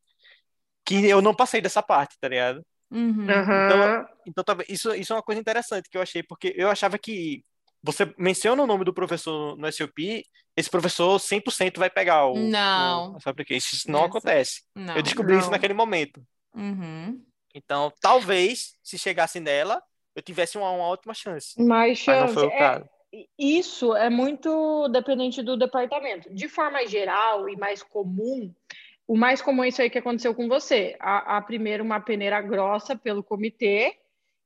que eu não passei dessa parte, tá ligado? Uhum. Então isso é uma coisa interessante que eu achei, porque eu achava que você menciona o nome do professor no SOP, esse professor 100% vai pegar o... Não. Sabe por quê? Isso não acontece. Não, eu descobri isso naquele momento. Uhum. Então, talvez, se chegasse nela, eu tivesse uma ótima chance. Mas não foi o caso. Isso é muito dependente do departamento. De forma geral e mais comum, o mais comum é isso aí que aconteceu com você. A primeiro, uma peneira grossa pelo comitê.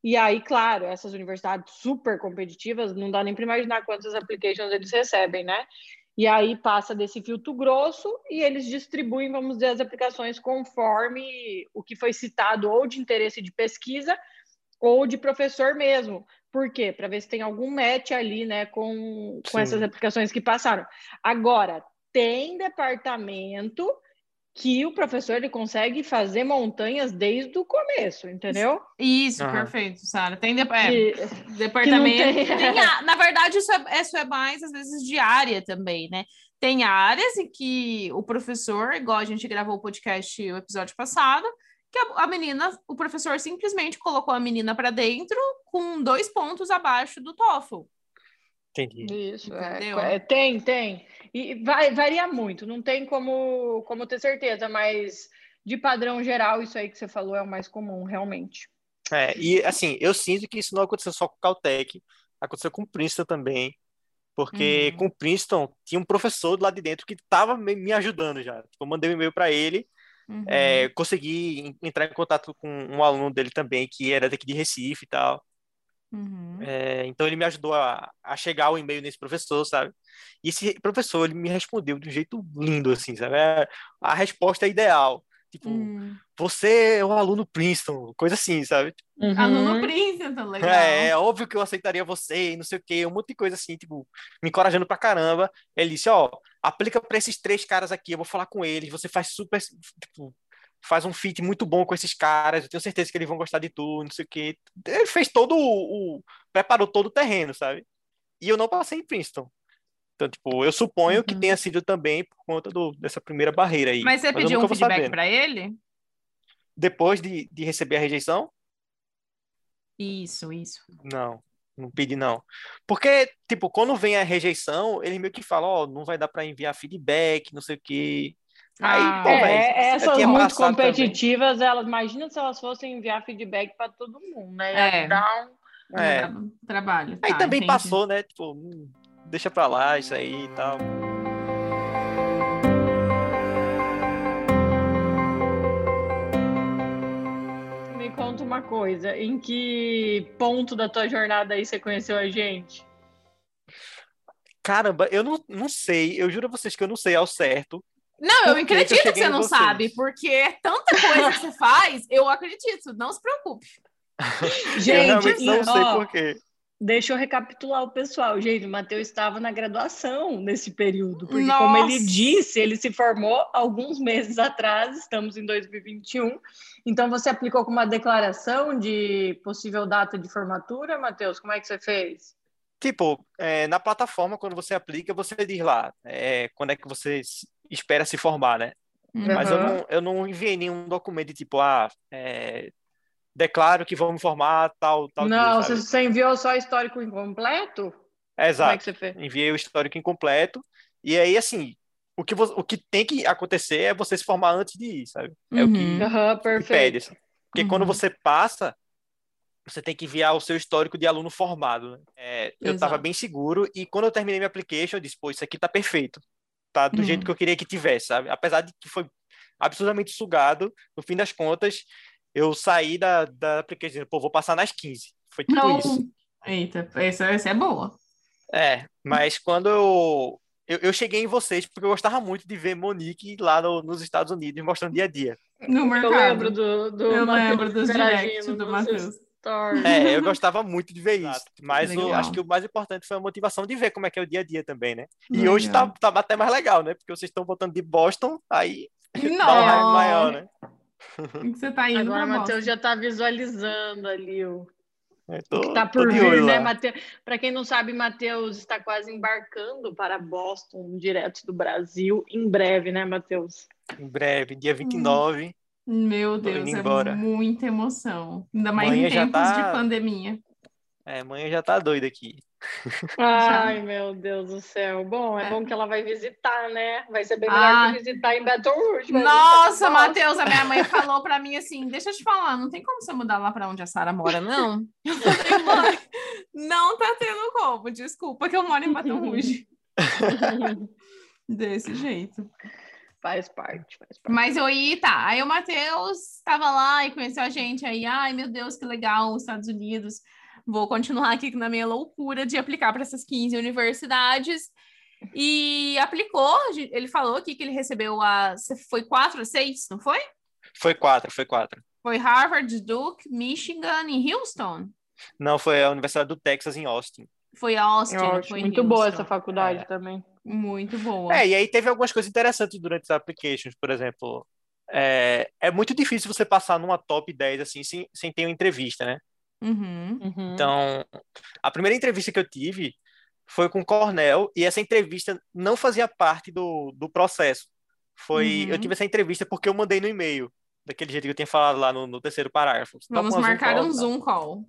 E aí, claro, essas universidades super competitivas, não dá nem para imaginar quantas applications eles recebem, né? E aí passa desse filtro grosso e eles distribuem, vamos dizer, as aplicações conforme o que foi citado ou de interesse de pesquisa ou de professor mesmo. Por quê? Para ver se tem algum match ali, né, com essas aplicações que passaram. Agora, tem departamento que o professor ele consegue fazer montanhas desde o começo, entendeu? Isso, perfeito, Sara. Tem departamento... na verdade, isso é mais, às vezes, de área também, né? Tem áreas em que o professor, igual a gente gravou o podcast o episódio passado, que a menina, o professor simplesmente colocou a menina para dentro com 2 pontos abaixo do TOEFL. Entendi. Isso, tem. E varia muito, não tem como ter certeza, mas de padrão geral, isso aí que você falou é o mais comum, realmente. E assim, eu sinto que isso não aconteceu só com o Caltech, aconteceu com o Princeton também, porque com o Princeton tinha um professor lá de dentro que estava me ajudando já. Eu mandei um e-mail para ele, consegui entrar em contato com um aluno dele também, que era daqui de Recife e tal. Então ele me ajudou a chegar o e-mail nesse professor, sabe? E esse professor, ele me respondeu de um jeito lindo, assim, sabe? A resposta é ideal. Tipo, você é um aluno Princeton, coisa assim, sabe? Uhum. Aluno Princeton, legal. É óbvio que eu aceitaria você, não sei o quê, um monte de coisa assim, tipo, me encorajando pra caramba. Ele disse, ó, aplica pra esses 3 caras aqui, eu vou falar com eles, você faz super, tipo, faz um fit muito bom com esses caras, eu tenho certeza que eles vão gostar de tu, não sei o quê. Ele fez todo o preparou todo o terreno, sabe? E eu não passei em Princeton. Então, tipo, eu suponho que tenha sido também por conta dessa primeira barreira aí. Mas você pediu um feedback pra ele? Depois de receber a rejeição? Isso. Não pedi, não. Porque, tipo, quando vem a rejeição, ele meio que fala, não vai dar pra enviar feedback, não sei o quê. Aí, essas muito competitivas, elas, imagina se elas fossem enviar feedback pra todo mundo, né? Trabalho. Aí também entendi. Passou, né? Tipo... deixa pra lá isso aí e tal. Me conta uma coisa, em que ponto da tua jornada aí você conheceu a gente? Caramba, eu não sei, eu juro a vocês que eu não sei ao certo. Não, eu acredito que você não sabe, porque é tanta coisa que você faz, eu acredito, não se preocupe. Gente, eu realmente não sei por quê. Deixa eu recapitular o pessoal, gente, o Matheus estava na graduação nesse período, porque como ele disse, ele se formou alguns meses atrás, estamos em 2021, então você aplicou com uma declaração de possível data de formatura, Matheus, como é que você fez? Tipo, na plataforma, quando você aplica, você diz lá, quando é que você espera se formar, né? Uhum. Mas eu não enviei nenhum documento, tipo, declaro que vou me formar, tal. Não, dia, você enviou só histórico incompleto? Exato. Como é que você fez? Enviei o histórico incompleto. E aí, assim, o que tem que acontecer é você se formar antes de ir, sabe? É o que pede. Assim. Porque quando você passa, você tem que enviar o seu histórico de aluno formado. Né? Eu estava bem seguro. E quando eu terminei minha application, eu disse, pô, isso aqui tá perfeito. Tá do jeito que eu queria que tivesse, sabe? Apesar de que foi absurdamente sugado, no fim das contas... eu saí da applicação dizendo, vou passar nas 15. Foi tipo isso. Eita, essa é boa. Mas quando eu cheguei em vocês, porque eu gostava muito de ver Monique lá nos Estados Unidos, mostrando dia a dia. No mercado. Eu lembro eu lembro dos directs do Matheus. Eu gostava muito de ver isso. Mas acho que o mais importante foi a motivação de ver como é que é o dia a dia também, né? E legal. Hoje tá até mais legal, né? Porque vocês estão voltando de Boston, aí dá um raio maior, né? Você tá indo. Agora o Matheus já tá visualizando ali o que tá por vir, né, Matheus? Para quem não sabe, Matheus está quase embarcando para Boston, direto do Brasil, em breve, né, Matheus? Em breve, dia 29. Meu Deus, é muita emoção. Ainda mais em tempos de pandemia. Mãe já tá doida aqui. Ai, meu Deus do céu. Bom, é bom que ela vai visitar, né? Vai ser bem melhor que visitar em Baton Rouge. Nossa, Matheus, a minha mãe falou pra mim assim, deixa eu te falar, não tem como você mudar lá pra onde a Sara mora, não? Eu falei, mãe, não tá tendo como, desculpa que eu moro em Baton Rouge. Desse jeito. Faz parte. Mas aí o Matheus tava lá e conheceu a gente aí, ai meu Deus, que legal, os Estados Unidos... Vou continuar aqui na minha loucura de aplicar para essas 15 universidades. E aplicou, ele falou aqui que ele recebeu foi 4 ou 6, não foi? Foi 4. Foi Harvard, Duke, Michigan e Houston? Não, foi a Universidade do Texas em Austin. Foi Austin, foi muito Houston. Boa essa faculdade também. Muito boa. E aí teve algumas coisas interessantes durante as applications, por exemplo. É muito difícil você passar numa top 10 assim, sem ter uma entrevista, né? Uhum. Então, a primeira entrevista que eu tive foi com o Cornell, e essa entrevista não fazia parte do processo. Eu tive essa entrevista porque eu mandei no e-mail, daquele jeito que eu tinha falado lá no terceiro parágrafo. Vamos marcar um Zoom call.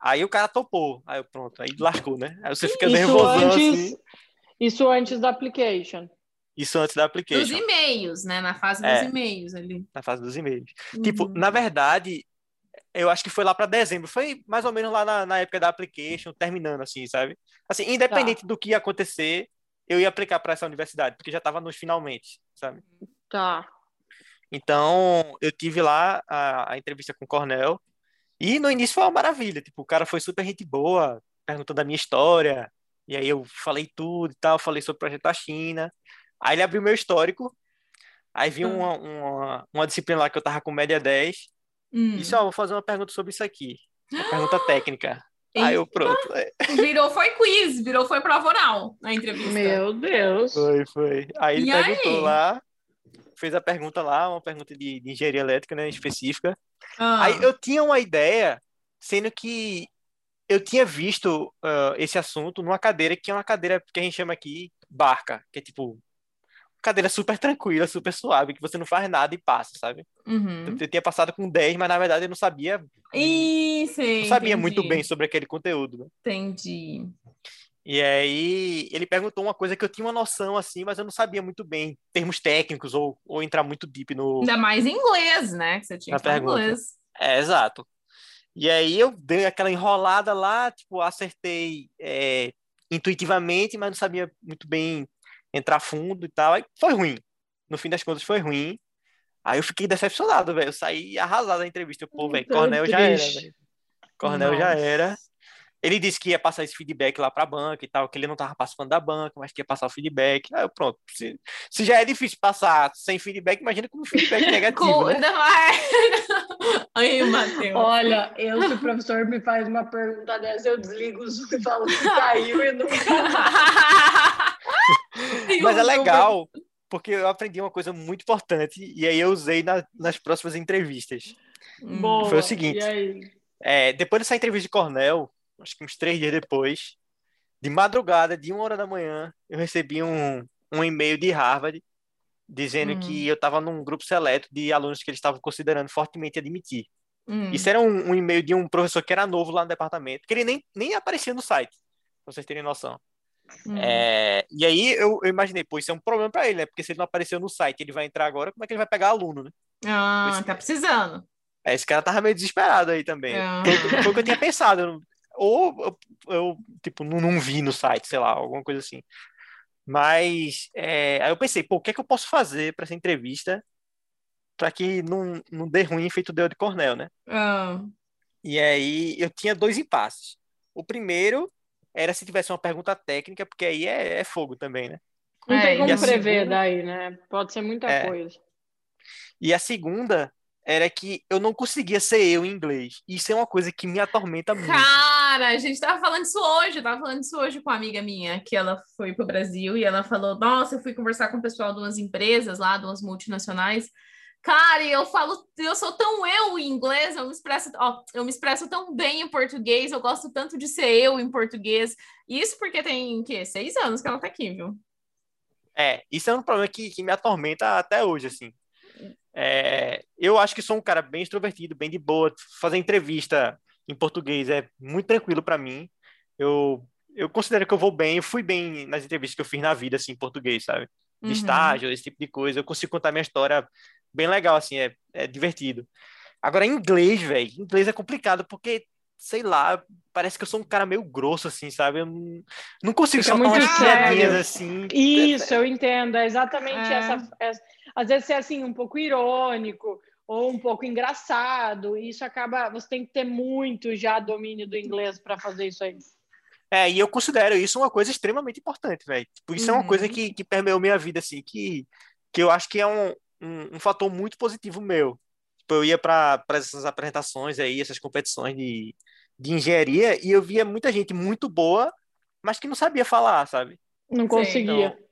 Aí o cara topou, aí pronto, aí lascou, né? Aí você fica nervosão assim. Isso antes da application. Dos e-mails, né? Na fase dos e-mails ali. Tipo, na verdade... eu acho que foi lá para dezembro, foi mais ou menos lá na época da application, terminando assim, sabe? Assim, independente do que ia acontecer, eu ia aplicar para essa universidade, porque já estava nos finalmente, sabe? Tá. Então, eu tive lá a entrevista com o Cornell, e no início foi uma maravilha, tipo, o cara foi super gente boa, perguntando a minha história, e aí eu falei tudo e tal, falei sobre o projeto da China, aí ele abriu meu histórico, Aí vinha uma disciplina lá que eu tava com média 10. E disse, ó, vou fazer uma pergunta sobre isso aqui. Uma pergunta técnica. Aí eu pronto. Virou, foi quiz, virou, foi prova oral na entrevista. Meu Deus. Foi. Aí ele perguntou lá, fez a pergunta lá, uma pergunta de engenharia elétrica, né, específica. Aí eu tinha uma ideia, sendo que eu tinha visto esse assunto numa cadeira, que é uma cadeira que a gente chama aqui barca, que é tipo... cadeira super tranquila, super suave, que você não faz nada e passa, sabe? Então, eu tinha passado com 10, mas na verdade eu não sabia. Não sabia muito bem sobre aquele conteúdo, né? Entendi. E aí ele perguntou uma coisa que eu tinha uma noção, assim, mas eu não sabia muito bem termos técnicos ou entrar muito deep no... Ainda mais em inglês, né? Que você tinha que falar inglês. É, exato. E aí eu dei aquela enrolada lá, tipo, acertei intuitivamente, mas não sabia muito bem entrar fundo e tal, aí foi ruim. No fim das contas, foi ruim. Aí eu fiquei decepcionado, velho. Eu saí arrasado da entrevista. Pô, velho, Cornell já era, velho. Cornell já era. Ele disse que ia passar esse feedback lá pra banca e tal, que ele não tava passando da banca, mas que ia passar o feedback. Aí eu, pronto. Se já é difícil passar sem feedback, imagina com feedback negativo, né? Aí, Matheus. Olha, se o professor me faz uma pergunta dessa, eu desligo o Zoom e falo que caiu e não... Mas é legal, porque eu aprendi uma coisa muito importante e aí eu usei nas próximas entrevistas. Boa, foi o seguinte, depois dessa entrevista de Cornell, acho que uns 3 dias depois, de madrugada, de 1h da manhã, eu recebi um e-mail de Harvard dizendo que eu estava num grupo seleto de alunos que eles estavam considerando fortemente admitir. Isso era um e-mail de um professor que era novo lá no departamento, que ele nem aparecia no site, pra vocês terem noção. E aí eu imaginei, pô, isso é um problema pra ele, né? Porque se ele não apareceu no site, ele vai entrar agora, como é que ele vai pegar aluno, né? Tá precisando. Esse cara tava meio desesperado aí também. Foi o que eu tinha pensado. Ou eu tipo, não vi no site, sei lá, alguma coisa assim. Mas aí eu pensei, pô, o que é que eu posso fazer pra essa entrevista pra que não dê ruim feito deu de Cornell, né? E aí eu tinha 2 impasses. O primeiro era se tivesse uma pergunta técnica, porque aí é fogo também, né? Não tem como prever daí, né? Pode ser muita coisa. E a segunda era que eu não conseguia ser eu em inglês. Isso é uma coisa que me atormenta muito. Cara, a gente tava falando isso hoje com uma amiga minha, que ela foi pro Brasil e ela falou, nossa, eu fui conversar com o pessoal de umas empresas lá, de umas multinacionais. Cara, eu sou tão eu em inglês, eu me expresso tão bem em português, eu gosto tanto de ser eu em português. Isso porque tem, 6 anos que ela tá aqui, viu? Isso é um problema que me atormenta até hoje, assim. Eu acho que sou um cara bem extrovertido, bem de boa, fazer entrevista em português é muito tranquilo pra mim. Eu considero que eu fui bem nas entrevistas que eu fiz na vida, assim, em português, sabe? De estágio, esse tipo de coisa, eu consigo contar minha história... bem legal, assim, é divertido. Agora, inglês, velho, inglês é complicado porque, sei lá, parece que eu sou um cara meio grosso, assim, sabe? Eu não consigo soltar umas piadinhas, assim. Isso, eu entendo, é exatamente essa... Às vezes você é, assim, um pouco irônico ou um pouco engraçado, e isso acaba... Você tem que ter muito já domínio do inglês para fazer isso aí. E eu considero isso uma coisa extremamente importante, velho. Tipo, isso é uma coisa que permeou minha vida, assim, que eu acho que é um fator muito positivo meu. Tipo, eu ia para essas apresentações aí, essas competições de engenharia, e eu via muita gente muito boa, mas que não sabia falar, sabe? Não conseguia. Então,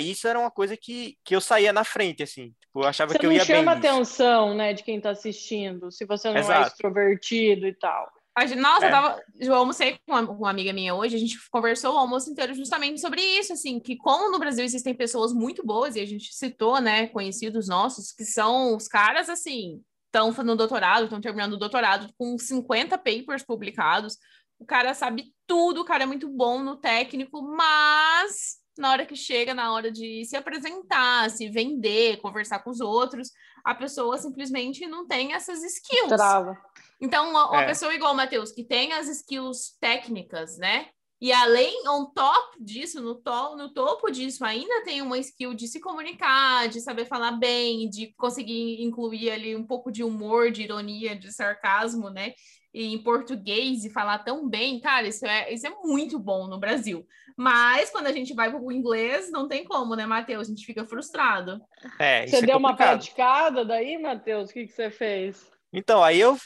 isso era uma coisa que eu saía na frente, assim. Tipo, eu achava que eu ia bem. Você não chama atenção, né, de quem tá assistindo, se você não é extrovertido e tal. Nossa, eu almocei com uma amiga minha hoje, a gente conversou o almoço inteiro justamente sobre isso, assim, que como no Brasil existem pessoas muito boas, e a gente citou, né, conhecidos nossos, que são os caras, assim, estão fazendo doutorado, estão terminando o doutorado com 50 papers publicados, o cara sabe tudo, o cara é muito bom no técnico, mas... na hora de se apresentar, se vender, conversar com os outros, a pessoa simplesmente não tem essas skills. Trava. Então, uma pessoa igual o Matheus, que tem as skills técnicas, né? E além, on top disso, no topo disso, ainda tem uma skill de se comunicar, de saber falar bem, de conseguir incluir ali um pouco de humor, de ironia, de sarcasmo, né? em português e falar tão bem, cara, isso é muito bom no Brasil. Mas quando a gente vai para o inglês, não tem como, né, Matheus? A gente fica frustrado. É, isso você deu uma praticada daí, Matheus? O que que você fez? Então, aí eu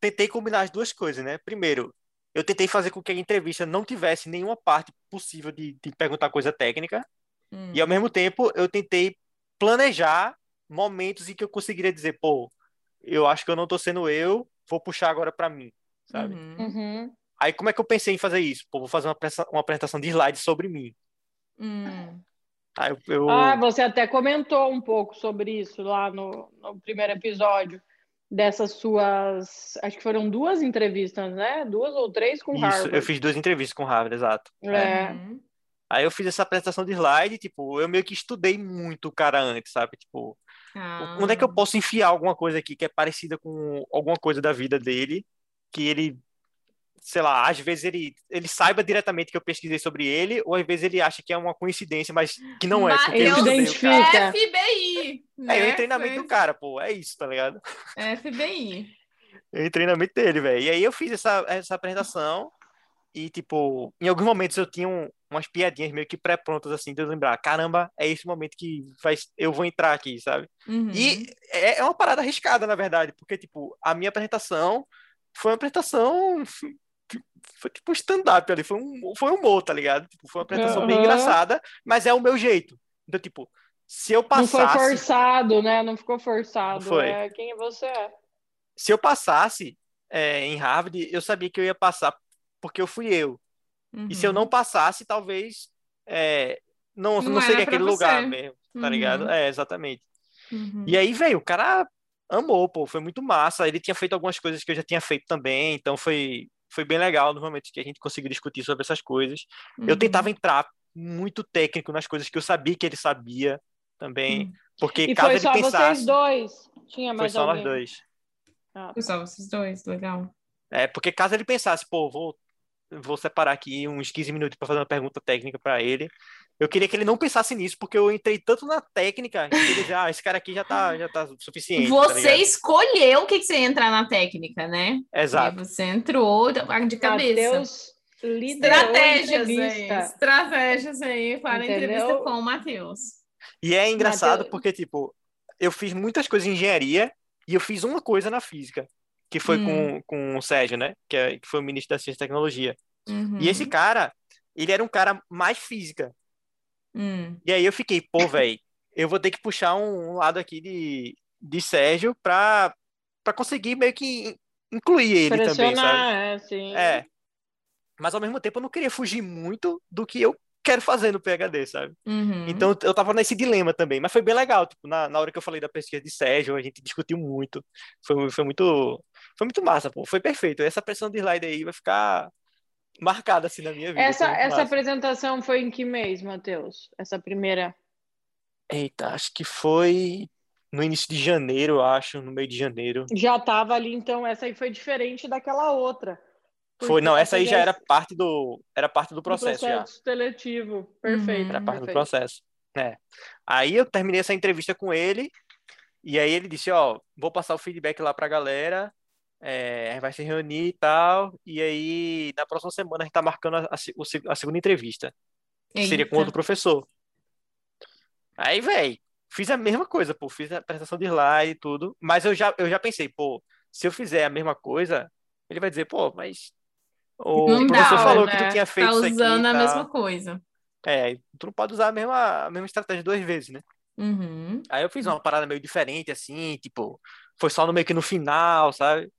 tentei combinar as duas coisas, né? Primeiro, eu tentei fazer com que a entrevista não tivesse nenhuma parte possível de perguntar coisa técnica. E, ao mesmo tempo, eu tentei planejar momentos em que eu conseguiria dizer, pô, eu acho que eu não tô sendo eu, vou puxar agora pra mim, sabe? Uhum. Aí, como é que eu pensei em fazer isso? Pô, vou fazer uma apresentação de slides sobre mim. Aí, você até comentou um pouco sobre isso lá no primeiro episódio. Dessas suas... Acho que foram 2 entrevistas, né? 2 ou 3 com Harvard. Isso, eu fiz 2 entrevistas com Harvard, exato. É. Aí eu fiz essa apresentação de slide, tipo, eu meio que estudei muito o cara antes, sabe? Tipo, onde é que eu posso enfiar alguma coisa aqui que é parecida com alguma coisa da vida dele, que ele, sei lá, às vezes ele saiba diretamente que eu pesquisei sobre ele, ou às vezes ele acha que é uma coincidência, mas que não é. Porque eu identifica. FBI, né? É, eu entrei na mente do cara, pô, é isso, tá ligado? FBI. Eu entrei na mente dele, velho. E aí eu fiz essa apresentação e, tipo, em alguns momentos eu tinha umas piadinhas meio que pré-prontas, assim, de eu lembrar, caramba, é esse momento que eu vou entrar aqui, sabe? E é uma parada arriscada, na verdade, porque, tipo, a minha apresentação foi uma apresentação... Foi tipo um stand-up ali, foi um humor, tá ligado? Tipo, foi uma apresentação bem engraçada, mas é o meu jeito. Então, tipo, se eu passasse... Não foi forçado, né? Não ficou forçado. Não foi. É quem você é. Se eu passasse em Harvard, eu sabia que eu ia passar porque eu fui eu. E se eu não passasse, talvez não seria aquele lugar mesmo, tá ligado? É, exatamente. E aí, velho, o cara amou, pô, foi muito massa. Ele tinha feito algumas coisas que eu já tinha feito também, então foi bem legal no momento que a gente conseguiu discutir sobre essas coisas. Eu tentava entrar muito técnico nas coisas que eu sabia que ele sabia também, porque e caso ele pensasse... foi só vocês dois? Tinha mais foi alguém? Só nós dois. Foi só vocês dois, legal. É, porque caso ele pensasse, pô, vou separar aqui uns 15 minutos para fazer uma pergunta técnica para ele, eu queria que ele não pensasse nisso, porque eu entrei tanto na técnica que ele já, esse cara aqui já tá suficiente. Você escolheu o que você ia entrar na técnica, né? Exato. E você entrou de cabeça. Matheus liderou estratégias aí para a entrevista com o Matheus. E é engraçado porque, tipo, eu fiz muitas coisas em engenharia e eu fiz uma coisa na física, que foi com o Sérgio, né? Que foi o ministro da Ciência e Tecnologia. E esse cara, ele era um cara mais física. E aí eu fiquei, pô, velho, eu vou ter que puxar um lado aqui de Sérgio pra conseguir meio que incluir ele também, sabe? Mas ao mesmo tempo eu não queria fugir muito do que eu quero fazer no PhD, sabe? Então eu tava nesse dilema também, mas foi bem legal, tipo, na hora que eu falei da pesquisa de Sérgio, a gente discutiu muito, foi muito massa, pô, foi perfeito. Essa pressão de slide aí vai ficar... marcada assim na minha vida. Essa apresentação foi em que mês, Matheus? Essa primeira? Eita, acho que foi no início de janeiro, acho, no meio de janeiro. Já tava ali, então essa aí foi diferente daquela outra. Foi, não, essa aí já era parte do processo. Do processo seletivo, perfeito. Era parte do processo, né? Aí eu terminei essa entrevista com ele e aí ele disse, ó, vou passar o feedback lá pra galera. Vai se reunir e tal, e aí na próxima semana a gente tá marcando a segunda entrevista, que seria com outro professor. Aí, velho, fiz a mesma coisa, pô, fiz a apresentação de slide e tudo, mas eu já pensei, pô, se eu fizer a mesma coisa, ele vai dizer, pô, mas o professor falou, né, que tu tinha feito isso aqui. Tá usando a mesma coisa. Tu não pode usar a mesma estratégia 2 vezes, né? Aí eu fiz uma parada meio diferente, assim, tipo, foi só meio que no final, sabe?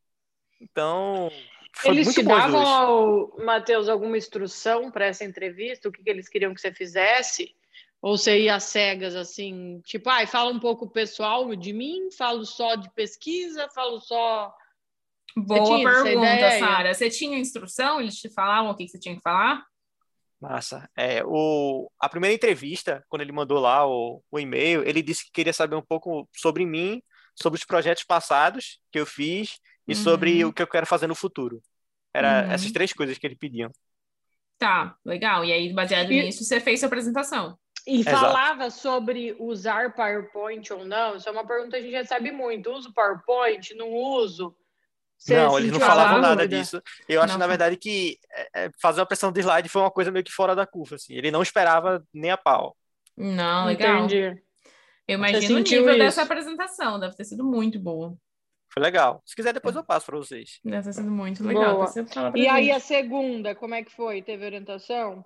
Então, foi muito bom. Eles te davam, Matheus, alguma instrução para essa entrevista? O que eles queriam que você fizesse? Ou você ia às cegas, assim, tipo, fala um pouco pessoal de mim, falo só de pesquisa, falo só... Boa pergunta, Sara. Você tinha instrução? Eles te falavam o que você tinha que falar? Massa. A primeira entrevista, quando ele mandou lá o e-mail, ele disse que queria saber um pouco sobre mim, sobre os projetos passados que eu fiz e sobre o que eu quero fazer no futuro. Era essas 3 coisas que ele pediam. Tá, legal. E aí, baseado nisso, você fez sua apresentação. E falava sobre usar PowerPoint ou não? Isso é uma pergunta que a gente já sabe muito. Uso PowerPoint? Não uso? Você não, eles não falavam nada disso. Eu acho, na verdade, que fazer uma pressão de slide foi uma coisa meio que fora da curva, assim. Ele não esperava nem a pau. Não, legal. Entendi. Eu imagino o nível isso. dessa apresentação. Deve ter sido muito boa. Foi legal. Se quiser, depois eu passo para vocês. Deve ter sido muito legal. E aí, a segunda, como é que foi? Teve orientação?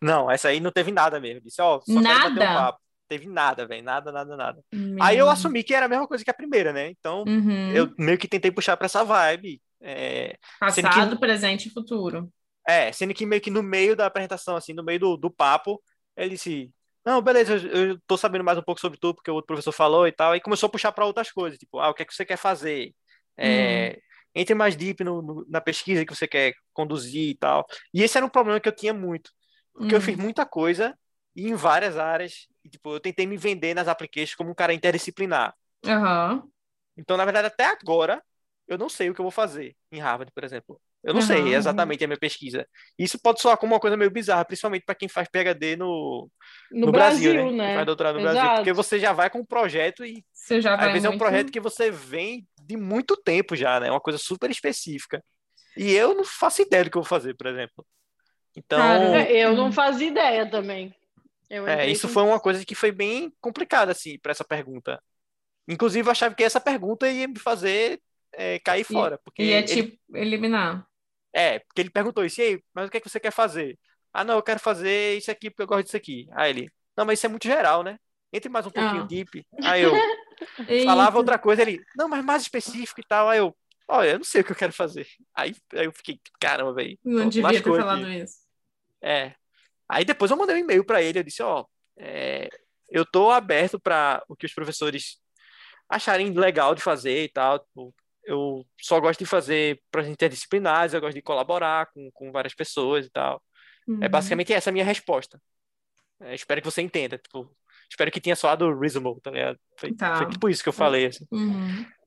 Não, essa aí não teve nada mesmo. Disse, ó, só nada? Quero bater um papo. Teve nada, velho. Nada. Aí eu assumi que era a mesma coisa que a primeira, né? Então, eu meio que tentei puxar pra essa vibe. Passado, presente e futuro. Sendo que meio que no meio da apresentação, assim, no meio do papo, ele disse, não, beleza, eu tô sabendo mais um pouco sobre tudo, porque o outro professor falou e tal. Aí começou a puxar pra outras coisas. Tipo, o que é que você quer fazer? Entre mais deep na pesquisa que você quer conduzir e tal. E esse era um problema que eu tinha muito. Porque eu fiz muita coisa e em várias áreas. E, tipo, eu tentei me vender nas applications como um cara interdisciplinar. Então, na verdade, até agora, eu não sei o que eu vou fazer em Harvard, por exemplo. Eu não sei exatamente a minha pesquisa. Isso pode soar como uma coisa meio bizarra, principalmente para quem faz PhD no Brasil, né? Quem faz doutorado no Brasil. Porque você já vai com um projeto e... Você já vai às vezes muito... é um projeto que você vem de muito tempo já, né? É uma coisa super específica. E eu não faço ideia do que eu vou fazer, por exemplo. Então... Cara, eu não fazia ideia também. Isso foi uma coisa que foi bem complicada, assim, para essa pergunta. Inclusive, eu achava que essa pergunta ia me fazer cair fora. Porque ia te eliminar. Porque ele perguntou isso, e aí, mas o que é que você quer fazer? Ah, não, eu quero fazer isso aqui porque eu gosto disso aqui. Aí ele, não, mas isso é muito geral, né? Entre mais um pouquinho deep. Aí eu falava outra coisa, ele, não, mas mais específico e tal. Aí eu, olha, eu não sei o que eu quero fazer. Aí eu fiquei, caramba, velho. Não devia ter falado isso. Aí depois eu mandei um e-mail para ele, eu disse, eu tô aberto para o que os professores acharem legal de fazer e tal, eu só gosto de fazer projetos interdisciplinares, eu gosto de colaborar com várias pessoas e tal. É basicamente essa a minha resposta. Espero que você entenda, espero que tenha soado reasonable, tá ligado? Foi tipo isso que eu falei, assim.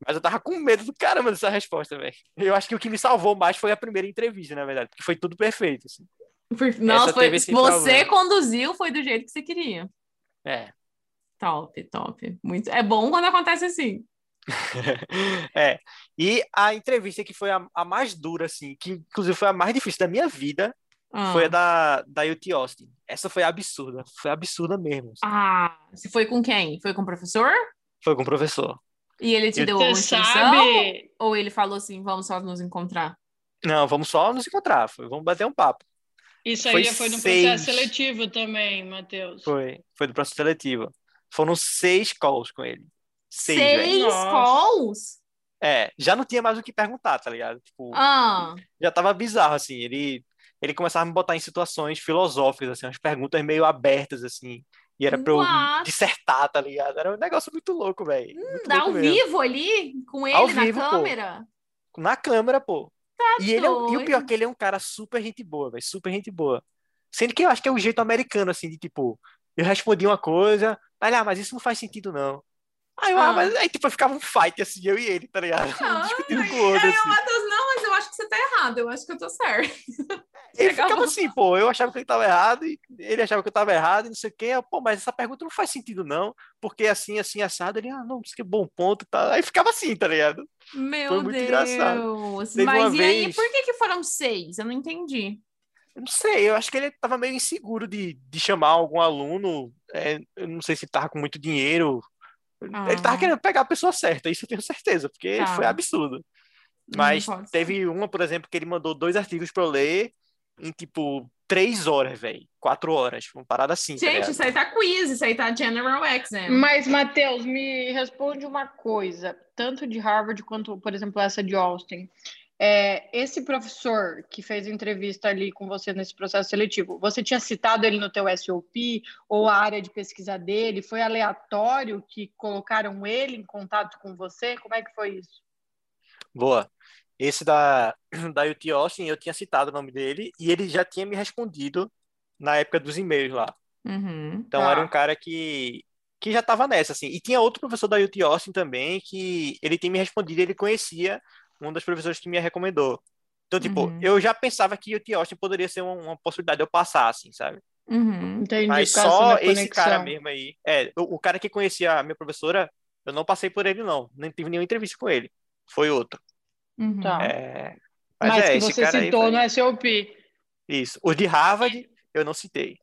Mas eu tava com medo do caramba dessa resposta, velho. Eu acho que o que me salvou mais foi a primeira entrevista, na verdade, porque foi tudo perfeito, assim. Nossa, você problema. Conduziu, foi do jeito que você queria. Top. Muito... É bom quando acontece assim. E a entrevista que foi a mais dura, assim, que inclusive foi a mais difícil da minha vida, foi a da UT Austin. Essa foi absurda. Foi absurda mesmo. Assim. Você foi com quem? Foi com o professor? Foi com o professor. E ele te deu uma instrução? Sabe? Ou ele falou assim, vamos só nos encontrar? Não, vamos só nos encontrar. Vamos bater um papo. Isso aí já foi no processo seletivo também, Matheus. Foi do processo seletivo. Foram 6 calls com ele. 6 calls? Já não tinha mais o que perguntar, tá ligado? Já tava bizarro, assim. Ele começava a me botar em situações filosóficas, assim, umas perguntas meio abertas, assim. E era pra eu dissertar, tá ligado? Era um negócio muito louco, velho. Ao vivo ali? Com ele na câmera? Na câmera, pô. Tá e o pior é que ele é um cara super gente boa, velho, super gente boa. Sendo que eu acho que é o jeito americano, assim, de tipo, eu respondi uma coisa, mas isso não faz sentido, não. Aí ficava um fight, assim, eu e ele, tá ligado? Discutindo com o outro, assim. Matheus, não, mas eu acho que você tá errado, eu acho que eu tô certo. Ele ficava assim, eu achava que ele tava errado, e ele achava que eu tava errado, e não sei o quê, mas essa pergunta não faz sentido, não, porque assim, assado, ele, não sei que bom ponto, tá. Aí ficava assim, tá ligado? Meu Foi muito Deus! Engraçado. Mas e aí, por que foram 6? Eu não entendi. Eu não sei, eu acho que ele tava meio inseguro de chamar algum aluno, eu não sei se ele tava com muito dinheiro, ele tava querendo pegar a pessoa certa, isso eu tenho certeza, porque foi absurdo. Mas teve uma, por exemplo, que ele mandou 2 artigos pra eu ler em, 3 horas, velho. 4 horas. Uma parada assim. Gente, isso aí tá quiz, isso aí tá general exam. Mas, Matheus, me responde uma coisa. Tanto de Harvard quanto, por exemplo, essa de Austin. Esse professor que fez a entrevista ali com você nesse processo seletivo, você tinha citado ele no teu SOP ou a área de pesquisa dele? Foi aleatório que colocaram ele em contato com você? Como é que foi isso? Boa. Esse da UT Austin, eu tinha citado o nome dele e ele já tinha me respondido na época dos e-mails lá. Então, era um cara que já estava nessa, assim. E tinha outro professor da UT Austin também que ele tinha me respondido, ele conhecia um dos professores que me recomendou. Então, eu já pensava que UT Austin poderia ser uma possibilidade de eu passar, assim, sabe? Entendi. Mas só esse cara mesmo aí. O cara que conhecia a minha professora, eu não passei por ele, não. Não tive nenhuma entrevista com ele. Foi outro. Uhum. É, mas que esse você cara citou no SOP. Isso. Os de Harvard, eu não citei.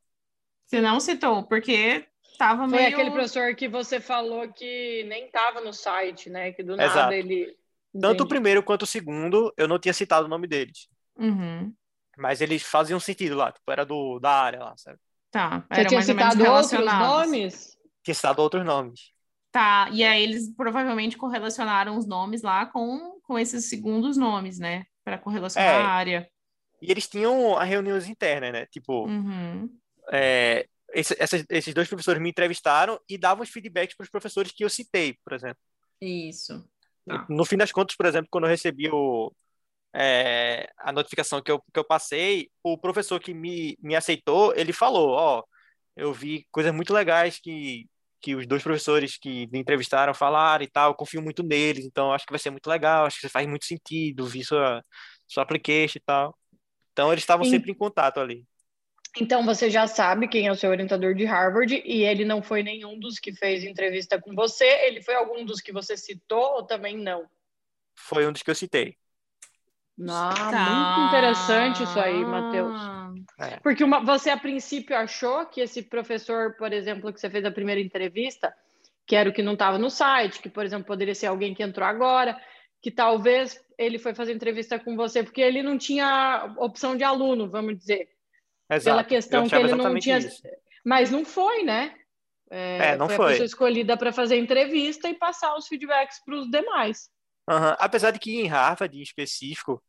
Você não citou, porque estava meio... Foi aquele professor que você falou que nem estava no site, né? Que do Exato. Nada ele... Tanto Entendi. O primeiro quanto o segundo, eu não tinha citado o nome deles. Uhum. Mas eles faziam sentido lá, tipo, era da área lá, sabe? Tá, era mais ou menos relacionado. Outros nomes? Tinha citado outros nomes. Tá, e aí eles provavelmente correlacionaram os nomes lá com esses segundos nomes, né? Para correlacionar a área. E eles tinham as reuniões internas, né? Tipo, esses dois professores me entrevistaram e davam os feedbacks para os professores que eu citei, por exemplo. Isso. Tá. No fim das contas, por exemplo, quando eu recebi a notificação que eu passei, o professor que me aceitou, ele falou, eu vi coisas muito legais que os dois professores que me entrevistaram falaram e tal, eu confio muito neles, então acho que vai ser muito legal, acho que faz muito sentido, vi sua application e tal. Então, eles estavam sempre em contato ali. Então, você já sabe quem é o seu orientador de Harvard e ele não foi nenhum dos que fez entrevista com você, ele foi algum dos que você citou ou também não? Foi um dos que eu citei. Muito interessante isso aí, Matheus. Porque você a princípio achou que esse professor, por exemplo, que você fez a primeira entrevista, que era o que não estava no site, que, por exemplo, poderia ser alguém que entrou agora, que talvez ele foi fazer entrevista com você porque ele não tinha opção de aluno, vamos dizer. Exato. Pela questão que ele não tinha... Isso. Mas não foi, né? Não foi. Foi a pessoa escolhida para fazer entrevista e passar os feedbacks para os demais. Uhum. Apesar de que em Harvard, em específico,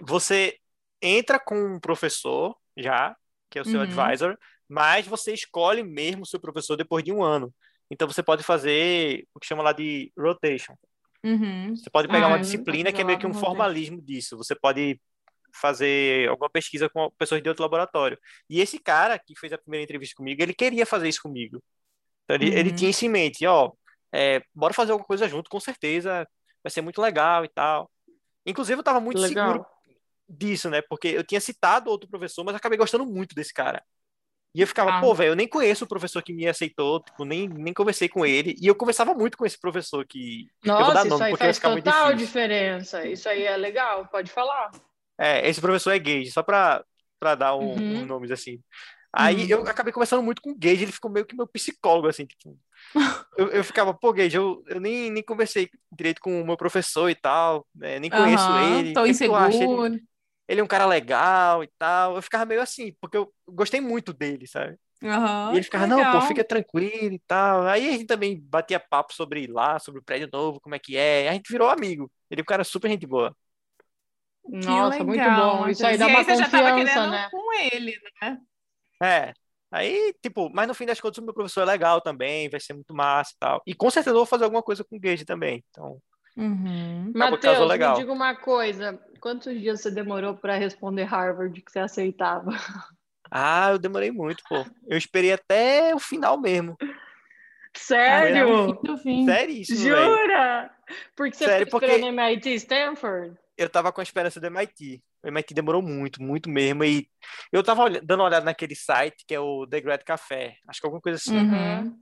você entra com um professor já, que é o seu advisor, mas você escolhe mesmo o seu professor depois de um ano. Então você pode fazer o que chama lá de rotation. Uhum. Você pode pegar uma disciplina que é meio que um formalismo disso. Você pode fazer alguma pesquisa com pessoas de outro laboratório. E esse cara que fez a primeira entrevista comigo, ele queria fazer isso comigo. Então ele tinha isso em mente, bora fazer alguma coisa junto, com certeza vai ser muito legal e tal. Inclusive, eu tava muito seguro disso, né? Porque eu tinha citado outro professor, mas acabei gostando muito desse cara. E eu ficava, eu nem conheço o professor que me aceitou, tipo, nem conversei com ele. E eu conversava muito com esse professor que... Nossa, eu vou dar nome, porque vai ficar muito difícil. Isso aí faz total diferença. Isso aí é legal, pode falar. Esse professor é Gage, só pra dar um nome assim. Aí eu acabei conversando muito com o Gage, ele ficou meio que meu psicólogo, assim, tipo... eu ficava, Gage, eu nem conversei direito com o meu professor e tal, né? Nem conheço ele. Tô inseguro. Ele é um cara legal e tal. Eu ficava meio assim, porque eu gostei muito dele, sabe? Uhum, e ele ficava, fica tranquilo e tal. Aí a gente também batia papo sobre ir lá, sobre o prédio novo, como é que é. A gente virou amigo. Ele é um cara super gente boa. Nossa, legal, muito bom. Isso aí dá uma confiança, né? Você já tava querendo com ele, né? Aí, tipo, mas no fim das contas o meu professor é legal também, vai ser muito massa e tal. E com certeza eu vou fazer alguma coisa com o Gage também, então... Matheus, me diga uma coisa, quantos dias você demorou para responder Harvard que você aceitava? Eu demorei muito, pô. Eu esperei até o final mesmo. Sério? Seríssimo, jura? Porque você ficou esperando MIT e Stanford? Eu tava com a esperança do MIT. O MIT demorou muito, muito mesmo. E eu tava dando uma olhada naquele site que é o The Grad Café. Acho que alguma coisa assim. Uhum.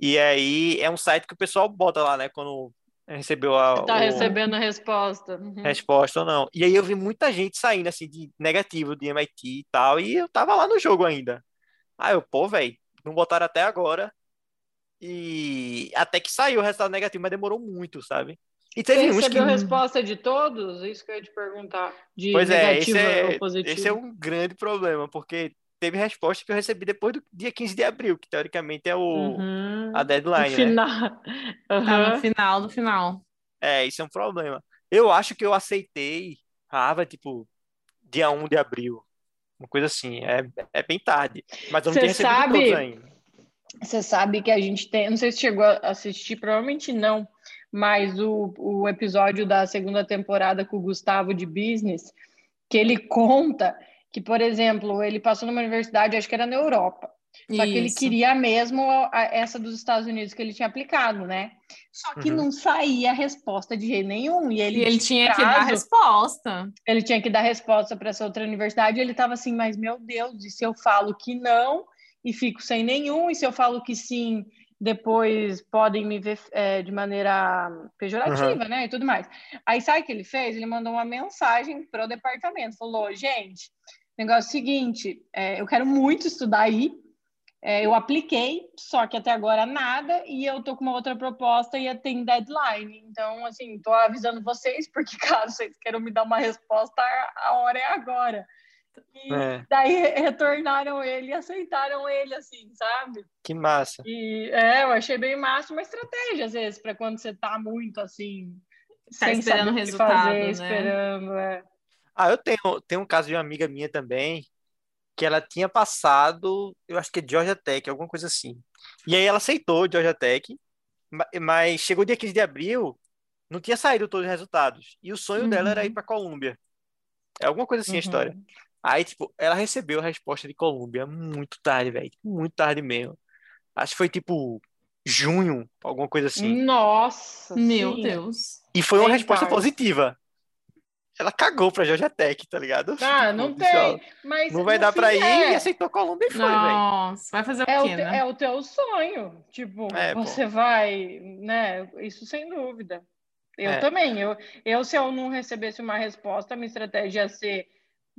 E aí é um site que o pessoal bota lá, né? Quando recebeu recebendo a resposta. Uhum. Resposta ou não. E aí eu vi muita gente saindo, assim, de negativo de MIT e tal. E eu tava lá no jogo ainda. Eu, não botaram até agora. E até que saiu o resultado negativo, mas demorou muito, sabe? E teve uns recebeu resposta de todos? Isso que eu ia te perguntar. De pois negativo ou positivo. Esse é um grande problema, porque teve resposta que eu recebi depois do dia 15 de abril, que teoricamente é a deadline, final. Né? Tá no final do final. Isso é um problema. Eu acho que eu aceitei Harvard, tipo, dia 1 de abril. Uma coisa assim, é bem tarde. Mas eu não tinha recebido todos ainda. Você sabe que a gente tem... Não sei se chegou a assistir, provavelmente não. Mas o episódio da segunda temporada com o Gustavo de Business, que ele conta que, por exemplo, ele passou numa universidade, acho que era na Europa, só que ele queria mesmo essa dos Estados Unidos que ele tinha aplicado, né? Só que não saía a resposta de jeito nenhum. E ele tinha que dar a resposta. Ele tinha que dar resposta para essa outra universidade, e ele estava assim, mas meu Deus, e se eu falo que não, e fico sem nenhum, e se eu falo que sim... depois podem me ver de maneira pejorativa, uhum, né, e tudo mais. Aí sabe o que ele fez? Ele mandou uma mensagem pro departamento, falou, gente, negócio seguinte, eu quero muito estudar aí, eu apliquei, só que até agora nada, e eu tô com uma outra proposta e tem deadline. Então, assim, tô avisando vocês, porque caso vocês queiram me dar uma resposta, a hora é agora. E daí retornaram ele, aceitaram ele, assim, sabe? Que massa. E, eu achei bem massa, uma estratégia, às vezes, para quando você tá muito, assim, tá sem esperando saber resultado, o que fazer, né? Esperando, Ah, eu tenho um caso de uma amiga minha também, que ela tinha passado, eu acho que é Georgia Tech, alguma coisa assim. E aí ela aceitou Georgia Tech, mas chegou o dia 15 de abril, não tinha saído todos os resultados. E o sonho, uhum, dela era ir para Colômbia. É alguma coisa assim, uhum, a história. Aí, tipo, ela recebeu a resposta de Colômbia muito tarde, velho. Muito tarde mesmo. Acho que foi, tipo, junho, alguma coisa assim. Nossa! Meu Deus! E foi uma resposta positiva. Ela cagou pra Georgia Tech, tá ligado? Ah, tipo, não tem. Mas não vai dar pra ir, e aceitou Colômbia e foi, velho. Nossa, vai fazer o quê, né? É o teu sonho. Tipo, você vai, né? Isso sem dúvida. Eu também. Eu, se eu não recebesse uma resposta, minha estratégia ia ser,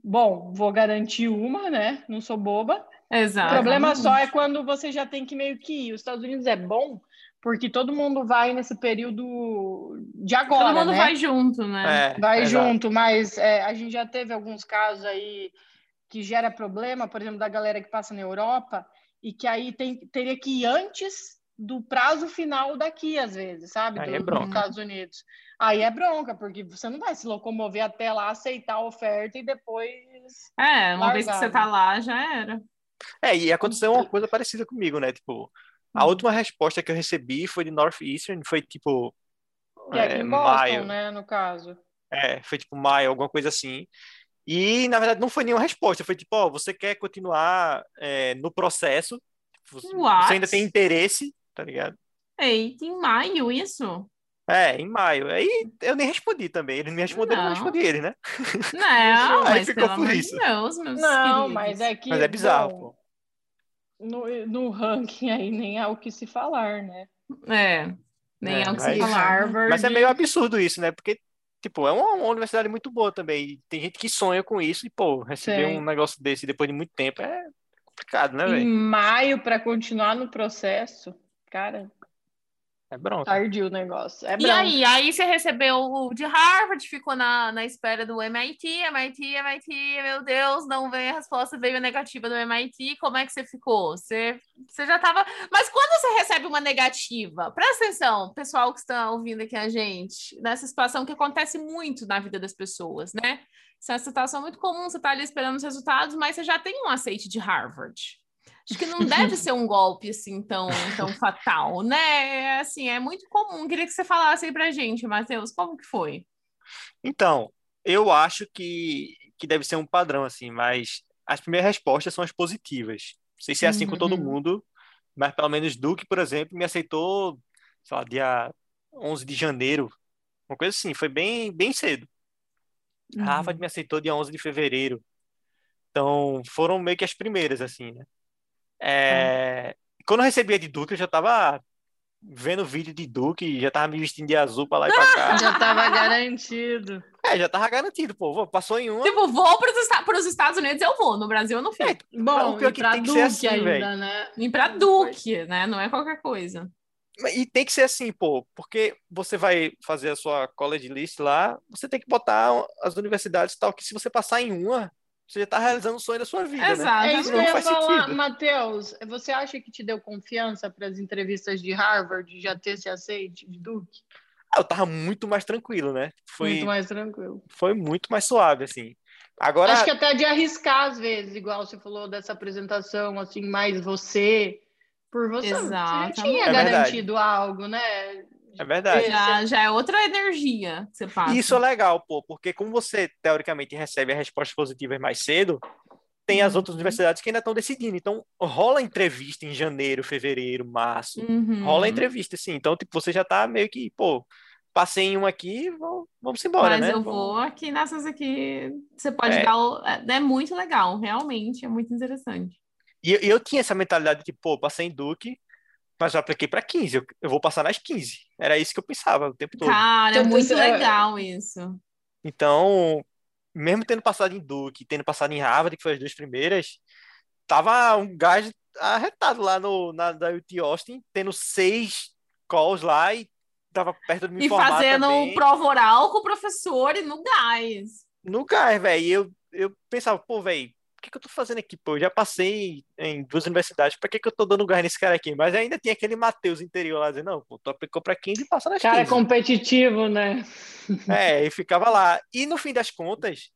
bom, vou garantir uma, né? Não sou boba. Exato. O problema só é quando você já tem que meio que ir. Os Estados Unidos é bom, porque todo mundo vai nesse período de agora, todo mundo, né, vai junto, né? Vai junto, mas a gente já teve alguns casos aí que gera problema, por exemplo, da galera que passa na Europa e que aí teria que ir antes do prazo final daqui, às vezes, sabe? Aí dos Estados Unidos. Aí é bronca, porque você não vai se locomover até lá, aceitar a oferta e depois... uma vez que você tá lá, já era. E aconteceu uma coisa parecida comigo, né? Tipo... A última resposta que eu recebi foi de Northeastern, foi tipo... Que é aqui em Boston, maio, né, no caso. Foi tipo maio, alguma coisa assim. E, na verdade, não foi nenhuma resposta. Foi tipo, você quer continuar no processo? Você ainda tem interesse, tá ligado? Eita, em maio, isso? Em maio. Aí eu nem respondi também. Eles me responderam, eu não respondi eles, né? Não, mas ficou pelo por isso. Deus, meus queridos. Mas é que... Mas é bizarro, pô. No ranking aí nem há o que se falar, né? Nem há o que se falar. Harvard... Mas é meio absurdo isso, né? Porque, tipo, é uma universidade muito boa também. E tem gente que sonha com isso e, pô, receber um negócio desse depois de muito tempo é complicado, né, velho? Em maio, pra continuar no processo, cara... É bronca. Tardio o negócio. E aí você recebeu o de Harvard, ficou na espera do MIT, meu Deus, não veio a resposta, veio a negativa do MIT, como é que você ficou? Você já tava... Mas quando você recebe uma negativa, presta atenção, pessoal que está ouvindo aqui a gente, nessa situação que acontece muito na vida das pessoas, né? Essa é uma situação muito comum, você tá ali esperando os resultados, mas você já tem um aceite de Harvard. Acho que não deve ser um golpe, assim, tão fatal, né? Assim, é muito comum. Queria que você falasse aí pra gente, Matheus, como que foi? Então, eu acho que deve ser um padrão, assim, mas as primeiras respostas são as positivas. Não sei se é assim com todo mundo, mas pelo menos Duke, por exemplo, me aceitou, sei lá, dia 11 de janeiro. Uma coisa assim, foi bem, bem cedo. A Harvard me aceitou dia 11 de fevereiro. Então, foram meio que as primeiras, assim, né? Quando eu recebia de Duke, eu já tava vendo vídeo de Duke, já tava me vestindo de azul pra lá e pra cá. Já tava garantido. Já tava garantido, pô. Passou em uma. Tipo, vou pros Estados Unidos, eu vou. No Brasil, eu não fico. Bom, e pra Duke assim, ainda, véio, né? E pra Duke, né? Não é qualquer coisa. E tem que ser assim, pô. Porque você vai fazer a sua college list lá, você tem que botar as universidades e tal, que se você passar em uma... Você já tá realizando o sonho da sua vida, Exato. Né? É isso que eu ia falar, Matheus. Você acha que te deu confiança para as entrevistas de Harvard já ter se aceite de Duke? Eu tava muito mais tranquilo, né? Muito mais tranquilo. Foi muito mais suave, assim. Agora... Acho que até de arriscar, às vezes, igual você falou dessa apresentação, assim, mais você, por você. Exato. Você já tinha garantido algo, né? É verdade. Já é outra energia que você passa. Isso é legal, pô, porque como você, teoricamente, recebe as respostas positivas mais cedo, tem as outras universidades que ainda estão decidindo. Então, rola entrevista em janeiro, fevereiro, março. Rola entrevista, sim. Então, tipo, você já tá meio que, pô, passei em uma aqui, vamos embora, né? Mas eu vou aqui nessas aqui. Você pode dar... É muito legal, realmente. É muito interessante. E eu tinha essa mentalidade de, pô, passei em Duke... Mas eu apliquei para 15, eu vou passar nas 15. Era isso que eu pensava o tempo todo. Cara, é muito legal isso. Então, mesmo tendo passado em Duke, tendo passado em Harvard, que foi as duas primeiras, tava um gás arretado lá da UT Austin, tendo 6 calls lá e tava perto de me formar também. E fazendo um prova oral com o professor e no gás. No gás, velho. Eu pensava, pô, velho, o que eu tô fazendo aqui, pô? Eu já passei em 2 universidades, pra que eu tô dando gás nesse cara aqui? Mas ainda tem aquele Matheus interior lá, dizendo, não, pô, tu aplicou pra 15 e passa nas 15. Cara é competitivo, né? É, e ficava lá. E no fim das contas,